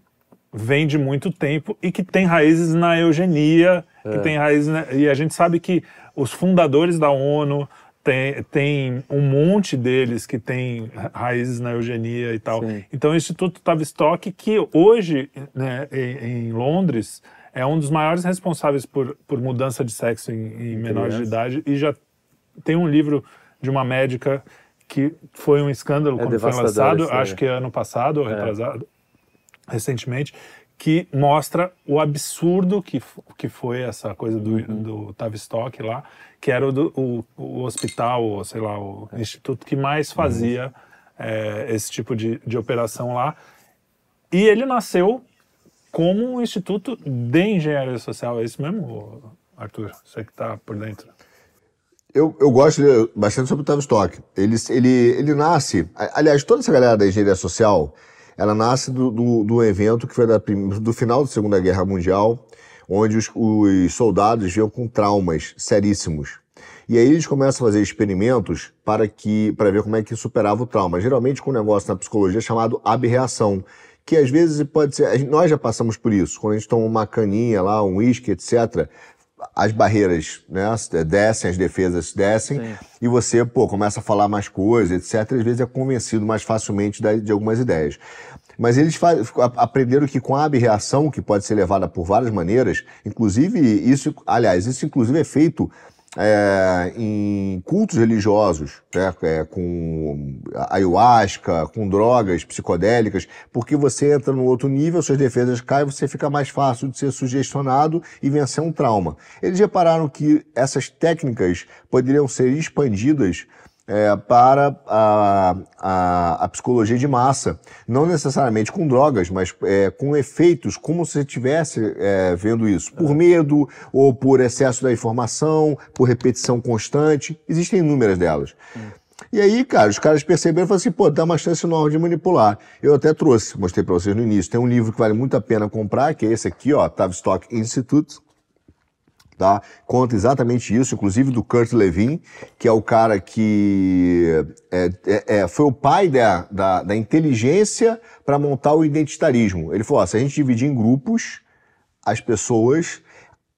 vem de muito tempo e que tem raízes na eugenia, é. que tem raízes na, e a gente sabe que os fundadores da ONU, Tem, tem um monte deles que tem raízes na eugenia e tal. Sim. Então, o Instituto Tavistock, que hoje, né, em, em Londres, é um dos maiores responsáveis por, por mudança de sexo em, em menores de idade. E já tem um livro de uma médica que foi um escândalo é quando foi lançado, acho que ano passado, ou é. retrasado, recentemente, que mostra o absurdo que, que foi essa coisa do, do Tavistock lá, que era o, do, o, o hospital, sei lá, o é. instituto que mais fazia uhum. é, esse tipo de, de operação lá. E ele nasceu como um instituto de engenharia social. É isso mesmo, Arthur? Você que está por dentro. Eu, eu gosto bastante sobre o Tavistock. Ele, ele, ele nasce... Aliás, toda essa galera da engenharia social... Ela nasce do, do, do evento que foi da, do final da Segunda Guerra Mundial, onde os, os soldados vinham com traumas seríssimos. E aí eles começam a fazer experimentos para, que, para ver como é que superava o trauma. Geralmente com um negócio na psicologia chamado abreação, que às vezes pode ser... Nós já passamos por isso. Quando a gente toma uma caninha lá, um uísque, etcétera, as barreiras, né, descem, as defesas descem, sim, e você, pô, começa a falar mais coisas, etcétera. Às vezes é convencido mais facilmente de algumas ideias. Mas eles aprenderam que com a abreação, que pode ser levada por várias maneiras, inclusive isso, aliás, isso inclusive é feito é, em cultos religiosos, né, é, com ayahuasca, com drogas psicodélicas, porque você entra num outro nível, suas defesas caem, você fica mais fácil de ser sugestionado e vencer um trauma. Eles repararam que essas técnicas poderiam ser expandidas É, para a, a, a psicologia de massa, não necessariamente com drogas, mas é, com efeitos, como se estivesse é, vendo isso, por medo ou por excesso da informação, por repetição constante, existem inúmeras delas. É. E aí, cara, os caras perceberam e falaram assim, pô, dá uma chance enorme de manipular. Eu até trouxe, mostrei para vocês no início, tem um livro que vale muito a pena comprar, que é esse aqui, ó, Tavistock Institute. Tá? Conta exatamente isso, inclusive do Kurt Levin, que é o cara que é, é, foi o pai da, da, da inteligência para montar o identitarismo. Ele falou, ó, se a gente dividir em grupos as pessoas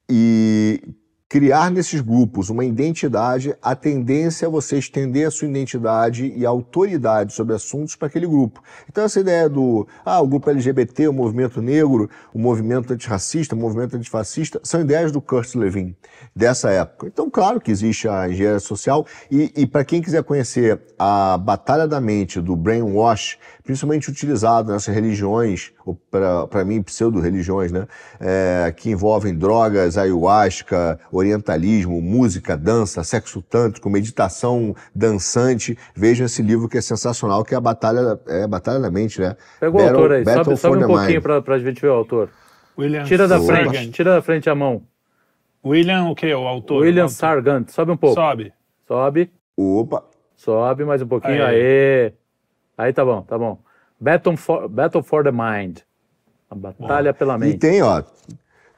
e criar nesses grupos uma identidade, a tendência é você estender a sua identidade e a autoridade sobre assuntos para aquele grupo. Então essa ideia do ah, o grupo L G B T, o movimento negro, o movimento antirracista, o movimento antifascista, são ideias do Kurt Levin, dessa época. Então claro que existe a engenharia social e, e para quem quiser conhecer a batalha da mente do brainwash, principalmente utilizado nessas religiões, para mim pseudo-religiões, né, é, que envolvem drogas, ayahuasca, orientalismo, música, dança, sexo tântrico, meditação dançante. Vejam esse livro que é sensacional, que é a Batalha, é a Batalha da Mente, né? Pega o Battle, autor aí, Battle sobe, sobe um pouquinho para a gente ver o autor. William tira da Sargant. frente, tira da frente a mão. William, o que é o autor? William Sargant, sobe um pouco. Sobe. Sobe. Opa. Sobe mais um pouquinho, aê. Aê, Aí tá bom, tá bom. Battle for, Battle for the Mind. A Batalha bom. pela Mente. E tem, ó...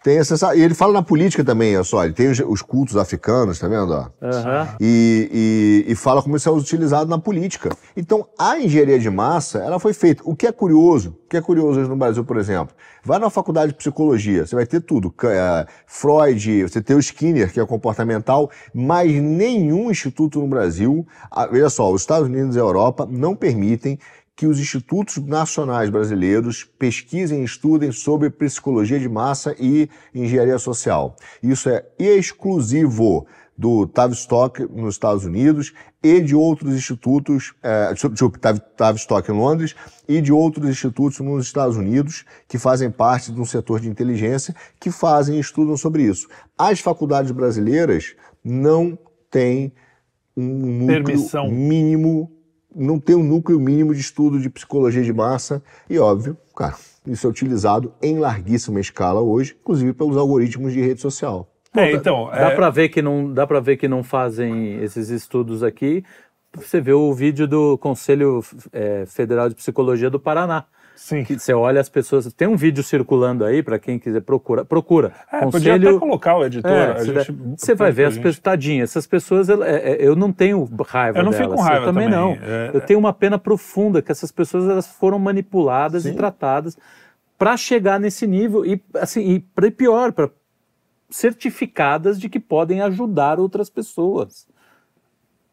Tem essa, e ele fala na política também, olha só, ele tem os, os cultos africanos, tá vendo? Ó? Uhum. E, e, e fala como isso é utilizado na política. Então, a engenharia de massa, ela foi feita. O que é curioso, o que é curioso hoje no Brasil, por exemplo, vai na faculdade de psicologia, você vai ter tudo, é, Freud, você tem o Skinner, que é comportamental, mas nenhum instituto no Brasil, a, veja só, os Estados Unidos e a Europa não permitem que os institutos nacionais brasileiros pesquisem e estudem sobre psicologia de massa e engenharia social. Isso é exclusivo do Tavistock nos Estados Unidos e de outros institutos, é, Tavistock em Londres, e de outros institutos nos Estados Unidos que fazem parte de um setor de inteligência que fazem e estudam sobre isso. As faculdades brasileiras não têm um núcleo mínimo não tem um núcleo mínimo de estudo de psicologia de massa e, óbvio, cara, isso é utilizado em larguíssima escala hoje, inclusive pelos algoritmos de rede social. É, então... Dá, é... dá pra ver que não, dá pra ver que não fazem esses estudos aqui. Você vê o vídeo do Conselho é, Federal de Psicologia do Paraná. Sim. Que você olha as pessoas... Tem um vídeo circulando aí, para quem quiser, procura. Procura. É, Conselho... Podia até colocar o editor. É, a gente... Você vai ver, as gente... pessoas, tadinha, essas pessoas, eu, eu não tenho raiva Eu não delas. fico com raiva eu também. também. não. É... Eu tenho uma pena profunda, que essas pessoas elas foram manipuladas Sim. e tratadas para chegar nesse nível e, assim, e pra pior, para certificadas de que podem ajudar outras pessoas.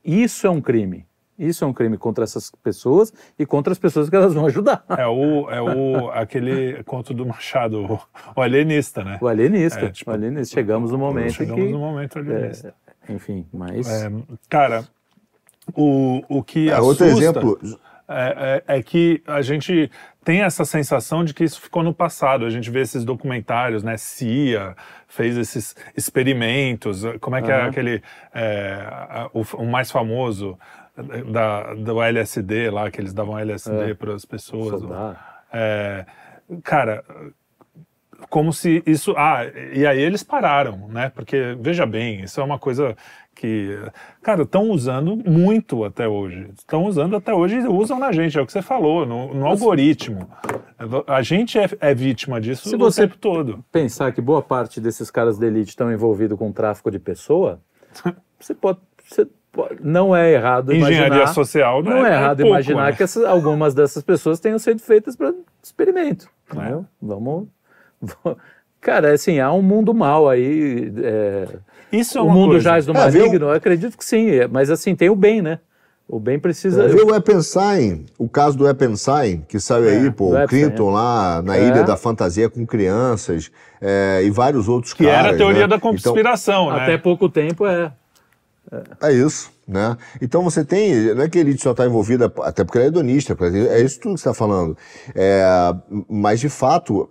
Isso é um crime. Isso é um crime contra essas pessoas e contra as pessoas que elas vão ajudar. É o, é o aquele conto do Machado, o alienista, né? O alienista. É, tipo, o alienista. Chegamos no momento chegamos que... Chegamos no momento alienista. É, enfim, mas... É, cara, o, o que é, assusta... Outro exemplo... É, é, é que a gente tem essa sensação de que isso ficou no passado. A gente vê esses documentários, né? C I A fez esses experimentos. Como é que uhum. é aquele... É, o, o mais famoso... Da, do L S D lá, que eles davam L S D é. para as pessoas. É, cara, como se isso... Ah, e aí eles pararam, né? Porque, veja bem, isso é uma coisa que... Cara, estão usando muito até hoje. Estão usando até hoje e usam na gente, é o que você falou, no, no algoritmo. A gente é, é vítima disso se o você tempo todo. Pensar que boa parte desses caras da elite estão envolvidos com tráfico de pessoa, você pode... Você... Não é errado imaginar... Engenharia social não, não é, é errado pouco, imaginar né? que essas, algumas dessas pessoas tenham sido feitas para experimento. É? Vamos, vamos... Cara, assim, há um mundo mal aí. É... Isso é uma O mundo coisa. jaz do maligno, eu acredito que sim. Mas, assim, tem o bem, né? O bem precisa... É, viu o Epstein, o caso do Epstein, que saiu é, aí, pô, o Clinton lá na é. Ilha da Fantasia com crianças é, e vários outros que caras. Que era a teoria né? da conspiração, então, né? Até pouco tempo é... É, é isso, né? Então você tem... Não é que a elite só está envolvida, até porque ela é hedonista, é isso tudo que você está falando. É, mas, de fato...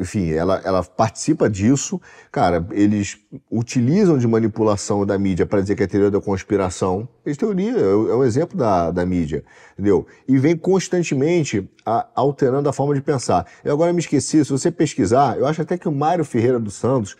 Enfim, ela, ela participa disso. Cara, eles utilizam de manipulação da mídia para dizer que é teoria da conspiração. Eles teoria, é um exemplo da, da mídia, entendeu? E vem constantemente a, alterando a forma de pensar. Eu agora me esqueci, se você pesquisar, eu acho até que o Mário Ferreira dos Santos,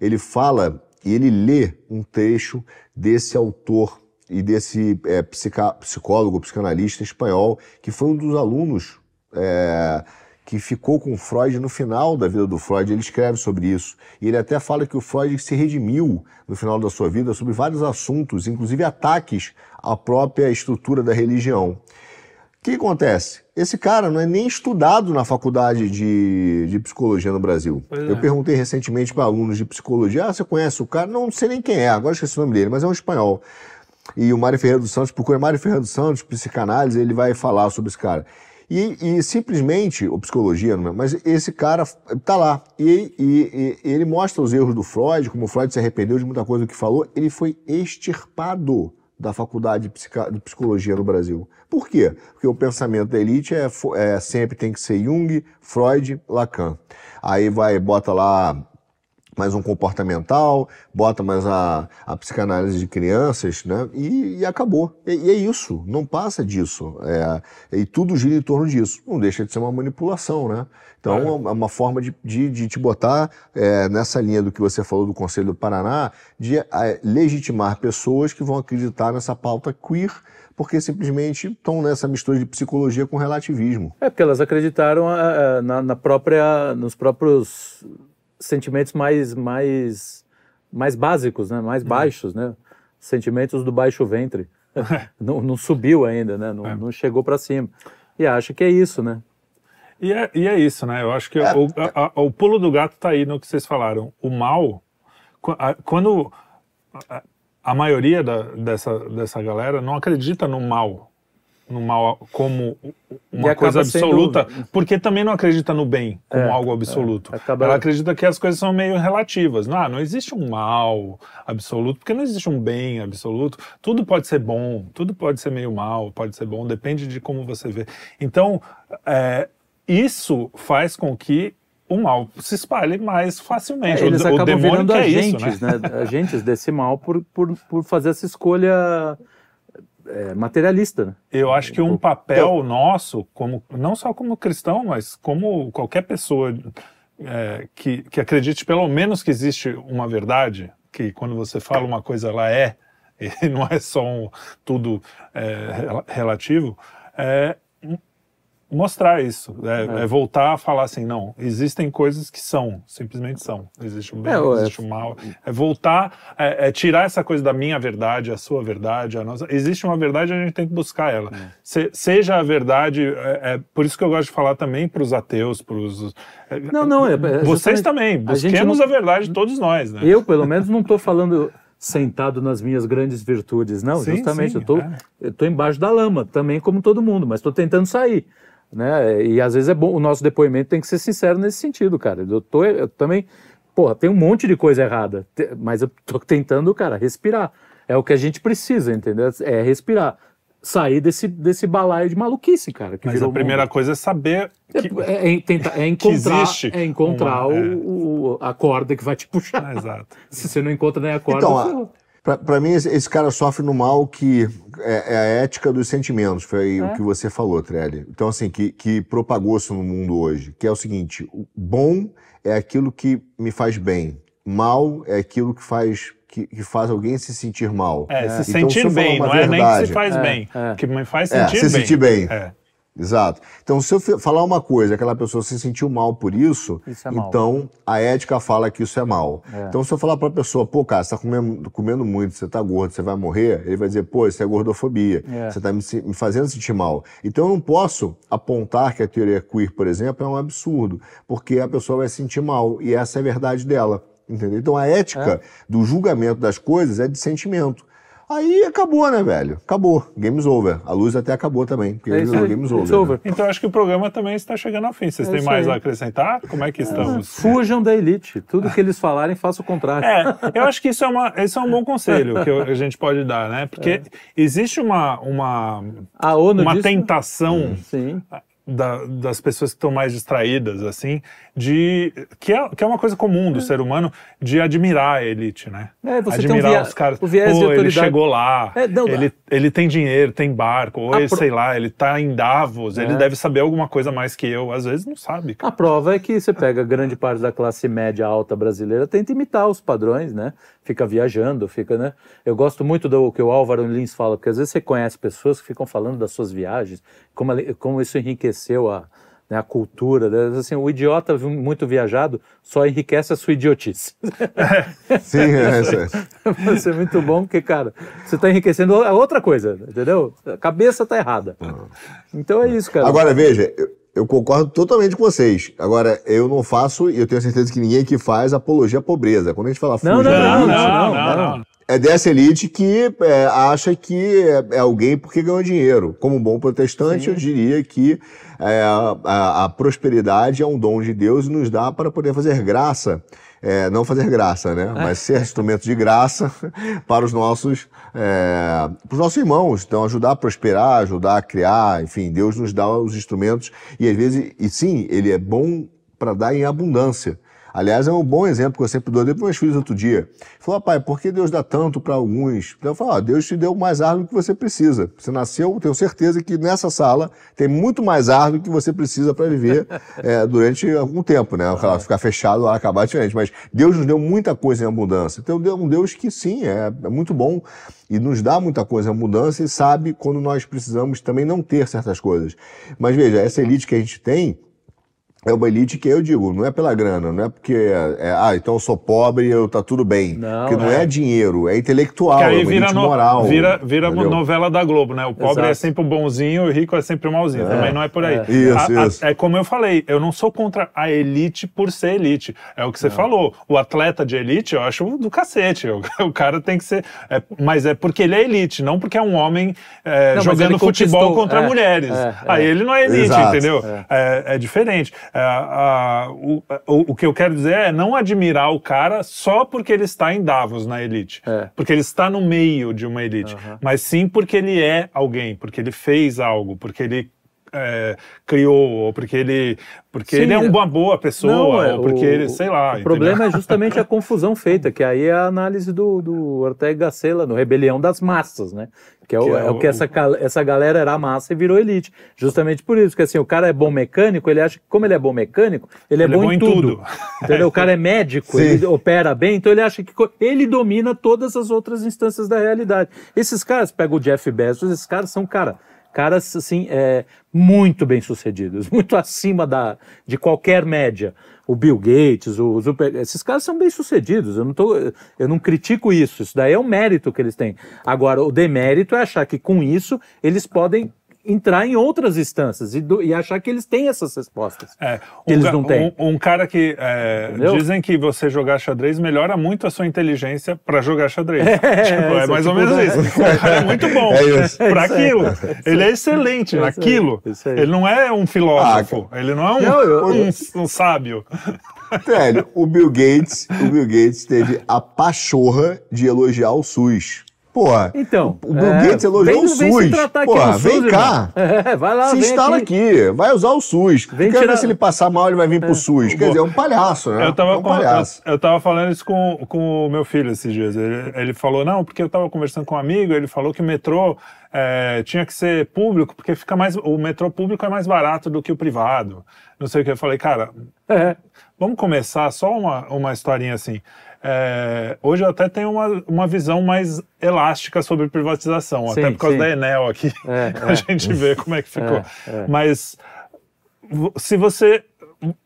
ele fala e ele lê um trecho desse autor e desse é, psica, psicólogo, psicanalista espanhol, que foi um dos alunos... É, que ficou com Freud no final da vida do Freud, ele escreve sobre isso. E ele até fala que o Freud se redimiu no final da sua vida sobre vários assuntos, inclusive ataques à própria estrutura da religião. O que acontece? Esse cara não é nem estudado na faculdade de, de psicologia no Brasil. É. Eu perguntei recentemente para alunos de psicologia, ah, você conhece o cara? Não, não sei nem quem é, agora esqueci o nome dele, mas é um espanhol. E o Mário Ferreira dos Santos, procura Mário Ferreira dos Santos, psicanálise, ele vai falar sobre esse cara. E, e simplesmente, ou psicologia, não é? Mas esse cara tá lá, e, e, e ele mostra os erros do Freud, como o Freud se arrependeu de muita coisa do que falou, ele foi extirpado da faculdade de, psica, de psicologia no Brasil. Por quê? Porque o pensamento da elite é, é sempre tem que ser Jung, Freud, Lacan. Aí vai, bota lá mais um comportamental, bota mais a, a psicanálise de crianças, né? E, e acabou. E, e é isso, não passa disso. É, e tudo gira em torno disso. Não deixa de ser uma manipulação, né? Então, é, é uma forma de, de, de te botar é, nessa linha do que você falou do Conselho do Paraná, de é, legitimar pessoas que vão acreditar nessa pauta queer, porque simplesmente estão nessa mistura de psicologia com relativismo. É, porque elas acreditaram a, a, na, na própria, nos próprios... sentimentos mais, mais, mais básicos, né? mais uhum. baixos, né? Sentimentos do baixo ventre. não, não subiu ainda, né? não, é. não chegou para cima. E acho que é isso, né? E é, e é isso, né? Eu acho que é, o, é. A, a, o pulo do gato tá aí no que vocês falaram. O mal, a, quando a, a maioria da, dessa, dessa galera não acredita no mal, no mal como uma coisa absoluta, sendo... porque também não acredita no bem como é, algo absoluto. É, acaba... Ela acredita que as coisas são meio relativas. Não, não existe um mal absoluto, porque não existe um bem absoluto. Tudo pode ser bom, tudo pode ser meio mal, pode ser bom, depende de como você vê. Então, é, isso faz com que o mal se espalhe mais facilmente. É, eles o, acabam o demônio virando que é agentes, isso, né? né? agentes desse mal por, por, por fazer essa escolha... É, materialista, né? Eu acho que um papel nosso, como, não só como cristão, mas como qualquer pessoa é, que, que acredite pelo menos que existe uma verdade, que quando você fala uma coisa ela é, e não é só um, tudo é, relativo, é mostrar isso, é, é. é voltar a falar assim, não, existem coisas que são, simplesmente são, existe o bem, é, existe é. o mal, é voltar, é, é tirar essa coisa da minha verdade, a sua verdade, a nossa, existe uma verdade, a gente tem que buscar ela, é. Se, seja a verdade, é, é, por isso que eu gosto de falar também para os ateus, para os... É, não, não, é, é, vocês também, busquemos a, não, a verdade, todos nós, né? Eu, pelo menos, não estou falando... sentado nas minhas grandes virtudes. Não, sim, justamente, sim, eu tô, é. eu tô embaixo da lama, também como todo mundo, mas tô tentando sair, né? E às vezes é bom, o nosso depoimento tem que ser sincero nesse sentido, cara. Eu, tô, eu também, porra, tem um monte de coisa errada, mas eu tô tentando, cara, respirar. É o que a gente precisa, entendeu? É respirar. Sair desse, desse balaio de maluquice, cara. Que Mas virou a primeira mundo. coisa é saber... Que, é, é, tenta, é encontrar, que é encontrar uma, é... O, o, a corda que vai te puxar. Ah, exato. Se você não encontra nem a corda... Então, você... para mim, esse, esse cara sofre no mal que é, é a ética dos sentimentos. Foi é. o que você falou, Trielli. Então, assim, que, que propagou-se no mundo hoje. Que é o seguinte, o bom é aquilo que me faz bem. Mal é aquilo que faz... Que, que faz alguém se sentir mal. É, se então, sentir se bem, não verdade, é nem que se faz é, bem, é. que me faz sentir é, se bem. Se sentir bem. É. Exato. Então, se eu falar uma coisa, aquela pessoa se sentiu mal por isso, isso é mal. Então a ética fala que isso é mal. É. Então, se eu falar para a pessoa, pô, cara, você está comendo, comendo muito, você está gordo, você vai morrer, ele vai dizer, pô, isso é gordofobia, é. Você está me, me fazendo sentir mal. Então, eu não posso apontar que a teoria queer, por exemplo, é um absurdo, porque a pessoa vai se sentir mal, e essa é a verdade dela, entendeu? Então, a ética é. do julgamento das coisas é de sentimento. Aí acabou, né, velho? Acabou. Games over. A luz até acabou também. Porque é games over. over. Né? Então acho que o programa também está chegando ao fim. Vocês é têm mais aí. a acrescentar? Como é que estamos? É, fujam da elite. Tudo que eles falarem, faça o contrário. É, eu acho que isso é, uma, isso é um bom conselho que a gente pode dar, né? Porque é. existe uma, uma, a ONU uma tentação... Sim. Da, das pessoas que estão mais distraídas, assim, de que é, que é uma coisa comum do é. ser humano, de admirar a elite, né? É, você admirar tem um viés, os caras. O viés de autoridade. Ele chegou lá, é, não, ele, ele tem dinheiro, tem barco, ou ele, pro... sei lá, ele tá em Davos, é. ele deve saber alguma coisa mais que eu. Às vezes não sabe, cara. A prova é que você pega grande parte da classe média alta brasileira, tenta imitar os padrões, né? Fica viajando, fica, né? Eu gosto muito do que o Álvaro Lins fala, porque às vezes você conhece pessoas que ficam falando das suas viagens, como, como isso enriqueceu A, né, a cultura, né? Assim, o idiota muito viajado só enriquece a sua idiotice. Sim, é isso. Isso é muito bom, porque, cara, você está enriquecendo a outra coisa, entendeu? A cabeça está errada. Então é isso, cara. Agora, veja, eu, eu concordo totalmente com vocês. Agora, eu não faço, e eu tenho certeza que ninguém aqui faz, apologia à pobreza. Quando a gente fala... Não, não, não, não, não, não, não, não. É dessa elite que é, acha que é alguém porque ganhou dinheiro. Como bom protestante, Sim. eu diria que é, a, a prosperidade é um dom de Deus e nos dá para poder fazer graça. É, não fazer graça, né? É. Mas ser instrumento de graça para os nossos, é, para os nossos irmãos. Então, ajudar a prosperar, ajudar a criar. Enfim, Deus nos dá os instrumentos. E, às vezes, e sim, ele é bom para dar em abundância. Aliás, é um bom exemplo que eu sempre dou. Eu dei para meus filhos outro dia. Falou, pai, por que Deus dá tanto para alguns? Então eu falo, ah, Deus te deu mais árvore do que você precisa. Você nasceu, tenho certeza que nessa sala tem muito mais árvore do que você precisa para viver é, durante algum tempo, né? Ah, ficar fechado lá, acabar diferente. Mas Deus nos deu muita coisa em abundância. Então é um Deus que sim, é, é muito bom e nos dá muita coisa em abundância e sabe quando nós precisamos também não ter certas coisas. Mas veja, essa elite que a gente tem, é uma elite que eu digo, não é pela grana, não é porque, é, ah, então eu sou pobre e eu tá tudo bem. Não, porque não é. é dinheiro, é intelectual, é uma elite no, moral. Vira, vira uma novela da Globo, né? O pobre Exato. é sempre o bonzinho, o rico é sempre o mauzinho. É. Também não é por aí. É. Isso, a, isso. A, é como eu falei, eu não sou contra a elite por ser elite. É o que você não. falou. O atleta de elite, eu acho do cacete. O, o cara tem que ser... É, mas é porque ele é elite, não porque é um homem é, não, jogando futebol contra é, mulheres. É, é. Aí ele não é elite, Exato. entendeu? É, é, é diferente. Uh, uh, o, o que eu quero dizer é não admirar o cara só porque ele está em Davos, na elite. É. Porque ele está no meio de uma elite. Uhum. Mas sim porque ele é alguém, porque ele fez algo, porque ele é, criou, ou porque ele... Porque Sim, ele é uma boa pessoa, não, é, ou porque o, ele, sei lá... O entendeu? Problema é justamente a confusão feita, que aí é a análise do, do Ortega Gasset, no Rebelião das Massas, né? Que é o que, é o, é o que o... Essa, essa galera era massa e virou elite. Justamente por isso, porque assim, o cara é bom macânico, ele acha que como ele é bom mecânico, ele é, ele bom, é bom em tudo. tudo. Entendeu? O cara é médico, Sim. ele opera bem, então ele acha que ele domina todas as outras instâncias da realidade. Esses caras, pega o Jeff Bezos, esses caras são, cara... caras, assim, é, muito bem-sucedidos, muito acima da, de qualquer média. O Bill Gates, o, o, esses caras são bem-sucedidos, eu não tô, eu não critico isso, isso daí é um mérito que eles têm. Agora, o demérito é achar que com isso eles podem entrar em outras instâncias e, do, e achar que eles têm essas respostas, é, um eles não têm. Um, um cara que... É, dizem que você jogar xadrez melhora muito a sua inteligência para jogar xadrez. É, tipo, é, é mais ou menos é. isso. O cara é muito bom é para aquilo. É ele é excelente é naquilo. Ele não é um filósofo. Ah, ele não é um, não, eu, um, eu... um sábio. Velho, o Bill Gates, o Bill Gates teve a pachorra de elogiar o SUS. Porra, então, o Bill é, Gates elogiou o SUS. Porra, SUS, vem cá. É, vai lá, se vem instala aqui. aqui, vai usar o SUS. Vem Quero tirar... ver se ele passar mal, ele vai vir pro é. SUS. Quer Bom, dizer, é um palhaço, né? Eu tava, é um com, palhaço. Eu, eu tava falando isso com, com o meu filho esses dias. Ele, ele falou, não, porque eu tava conversando com um amigo, ele falou que o metrô é, tinha que ser público, porque fica mais, o metrô público é mais barato do que o privado. Não sei o que. Eu falei, cara, é. vamos começar só uma, uma historinha assim. É, hoje eu até tenho uma, uma visão mais elástica sobre privatização, sim, até por causa sim. da Enel aqui, é, a é. gente vê como é que ficou. É, é. Mas se você...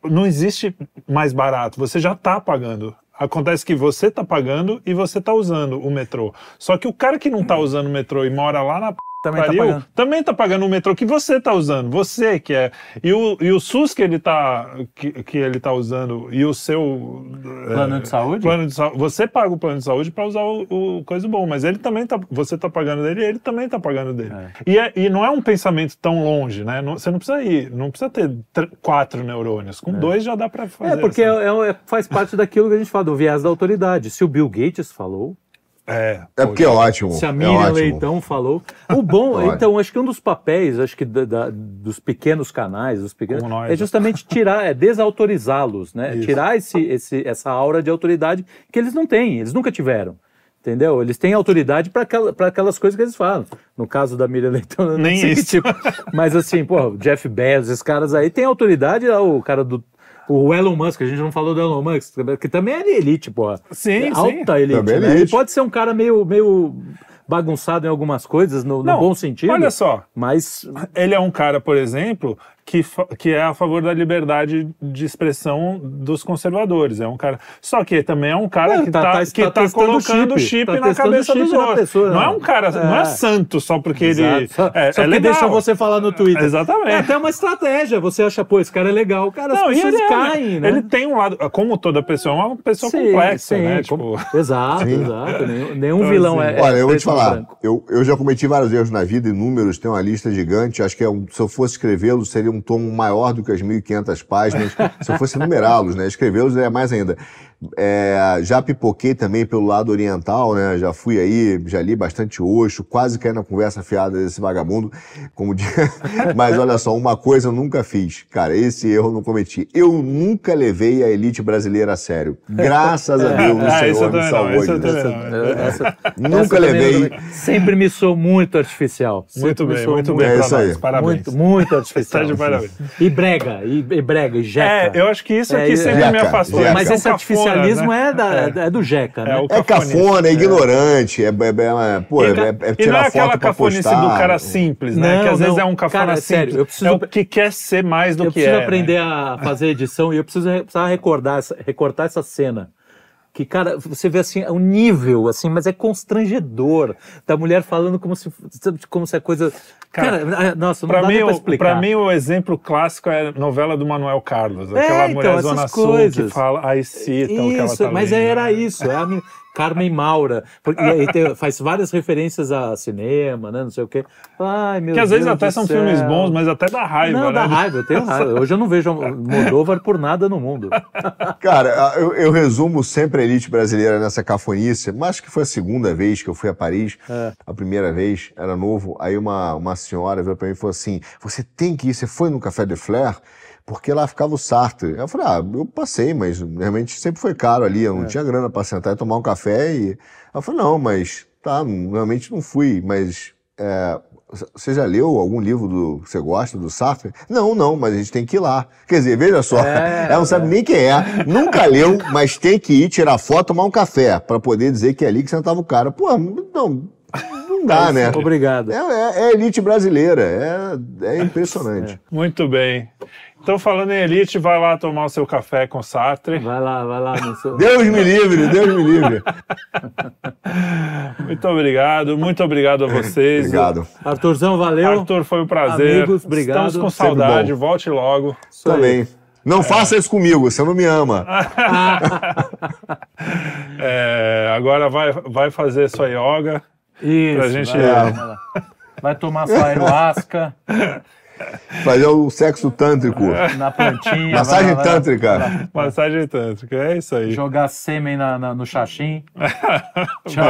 Não existe mais barato, você já está pagando. Acontece que você está pagando e você está usando o metrô. Só que o cara que não está usando o metrô e mora lá na... Também está pagando. Também tá pagando o metrô que você está usando, você que é. E o, e o SUS que ele está que, que ele tá usando, e o seu... Plano é, de saúde? Plano de saúde. Você paga o plano de saúde para usar o, o coisa bom, mas ele também tá, você está pagando dele e ele também está pagando dele. É. E, é, e não é um pensamento tão longe, né? Não, você não precisa ir, não precisa ter quatro neurônios. Com é. dois já dá para fazer. É, porque assim. é, é, faz parte daquilo que a gente fala, do viés da autoridade. Se o Bill Gates falou... É, é porque é ótimo. Se a Miriam é Leitão falou. O bom, então, acho que um dos papéis, acho que da, da, dos pequenos canais, dos pequenos, nós, é justamente tirar, é desautorizá-los, né? Isso. Tirar esse, esse, essa aura de autoridade que eles não têm, eles nunca tiveram. Entendeu? Eles têm autoridade para aquelas, aquelas coisas que eles falam. No caso da Miriam Leitão, eu não Nem sei isso. que tipo. Mas assim, pô, Jeff Bezos, esses caras aí têm autoridade, o cara do... O Elon Musk, a gente não falou do Elon Musk, que também é elite, pô. Sim, é alta sim. elite, né? Ele pode ser um cara meio, meio bagunçado em algumas coisas, no, não, no bom sentido. Olha só, mas ele é um cara, por exemplo, que, que é a favor da liberdade de expressão dos conservadores. É um cara. Só que também é um cara é, que está tá, tá, tá tá tá colocando chip, chip tá na cabeça chip dos outros. Pessoa, não é um cara, é. não é santo só porque Exato. ele. Só, é, só é legal. Deixa você falar no Twitter. É, exatamente. É até uma estratégia. Você acha, pô, esse cara é legal. O cara, as não, pessoas ele é, caem, né? Ele tem um lado. Como toda pessoa, é uma pessoa sim, complexa, sim, né? Como... Tipo... Exato, sim. exato. Nenhum, nenhum então, vilão assim. é. Olha, é eu vou te falar. Eu, eu já cometi vários erros na vida, inúmeros, tem uma lista gigante. Acho que é um, se eu fosse escrevê-lo, seria um. um tomo maior do que as mil e quinhentas páginas, se eu fosse numerá-los, né? Escrevê-los é mais ainda. É, já pipoquei também pelo lado oriental, né? Já fui aí, já li bastante Osho, quase caí na conversa fiada desse vagabundo, como diz. Mas olha só, uma coisa eu nunca fiz, cara, esse erro eu não cometi. Eu nunca levei a elite brasileira a sério. Graças a Deus, o Senhor me salvou disso. Nunca levei. Sempre me sou muito artificial. Muito bem, muito bem. É isso aí. Parabéns. Muito, muito artificial. E brega, e, e brega, e jeca. É, eu acho que isso aqui é, sempre jeca, me afastou. Jeca. Mas esse é um artificialismo cafona, né? é, da, é. é do jeca, né? É, é cafona, é ignorante, é, é, é, pô, é, é tirar e não é aquela cafonice do cara simples, né? Não, que às não, vezes é um cafona cara, simples. Sério, eu preciso, é o que quer ser mais do que é. Eu preciso é, aprender né? a fazer edição e eu preciso recordar, recortar essa cena. Que, cara, você vê assim, é um nível, assim, mas é constrangedor da mulher falando como se, como se a coisa... Cara, cara nossa, não dá nem pra explicar. Pra mim, o exemplo clássico é a novela do Manuel Carlos, aquela é, então, mulher Zona coisas. Sul que fala, aí citam o que ela tá mas lendo. Era isso, é a minha... Carmen Maura, porque, e, e tem, faz várias referências a cinema, né, não sei o quê. Ai, meu que às Deus vezes até são céu. filmes bons, mas até dá raiva, não, né? Dá raiva, eu tenho raiva. Hoje eu não vejo Moldova por nada no mundo. Cara, eu, eu resumo sempre a elite brasileira nessa cafonice, mas acho que foi a segunda vez que eu fui a Paris, é. a primeira vez, era novo, aí uma, uma senhora veio pra mim e falou assim, você tem que ir, você foi no Café de Fleur? Porque lá ficava o Sartre. Eu falei, ah, eu passei, mas realmente sempre foi caro ali, eu não é. tinha grana para sentar e tomar um café. E... Ela falou, não, mas tá, realmente não fui, mas é, você já leu algum livro do, que você gosta, do Sartre? Não, não, mas a gente tem que ir lá. Quer dizer, veja só, é, ela não sabe é. nem quem é, nunca leu, mas tem que ir tirar foto, tomar um café, para poder dizer que é ali que sentava o cara. Pô, não... Não dá, né? Obrigado. É, é, é elite brasileira, é, é impressionante. É. Muito bem. Então, falando em elite, vai lá tomar o seu café com Sartre. Vai lá, vai lá. Meu Deus me livre, Deus me livre. Muito obrigado, muito obrigado a vocês. Obrigado. Arthurzão, valeu. Arthur, foi um prazer. Amigos, obrigado. Estamos com saudade, volte logo. Também. Não é. faça isso comigo, você não me ama. é, agora vai, vai fazer sua yoga. Isso, pra gente vai, é. vai, vai tomar sua ayahuasca. Fazer o sexo tântrico. Na plantinha. Massagem vai, tântrica. Vai, vai. Massagem tântrica, é isso aí. Jogar sêmen na, na, no xaxim. Tchau.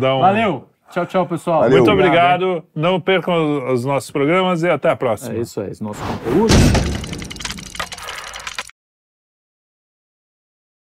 Dá um... Valeu. Tchau, tchau, pessoal. Valeu. Muito obrigado. obrigado. Não percam os nossos programas e até a próxima. É isso aí, esse nosso conteúdo.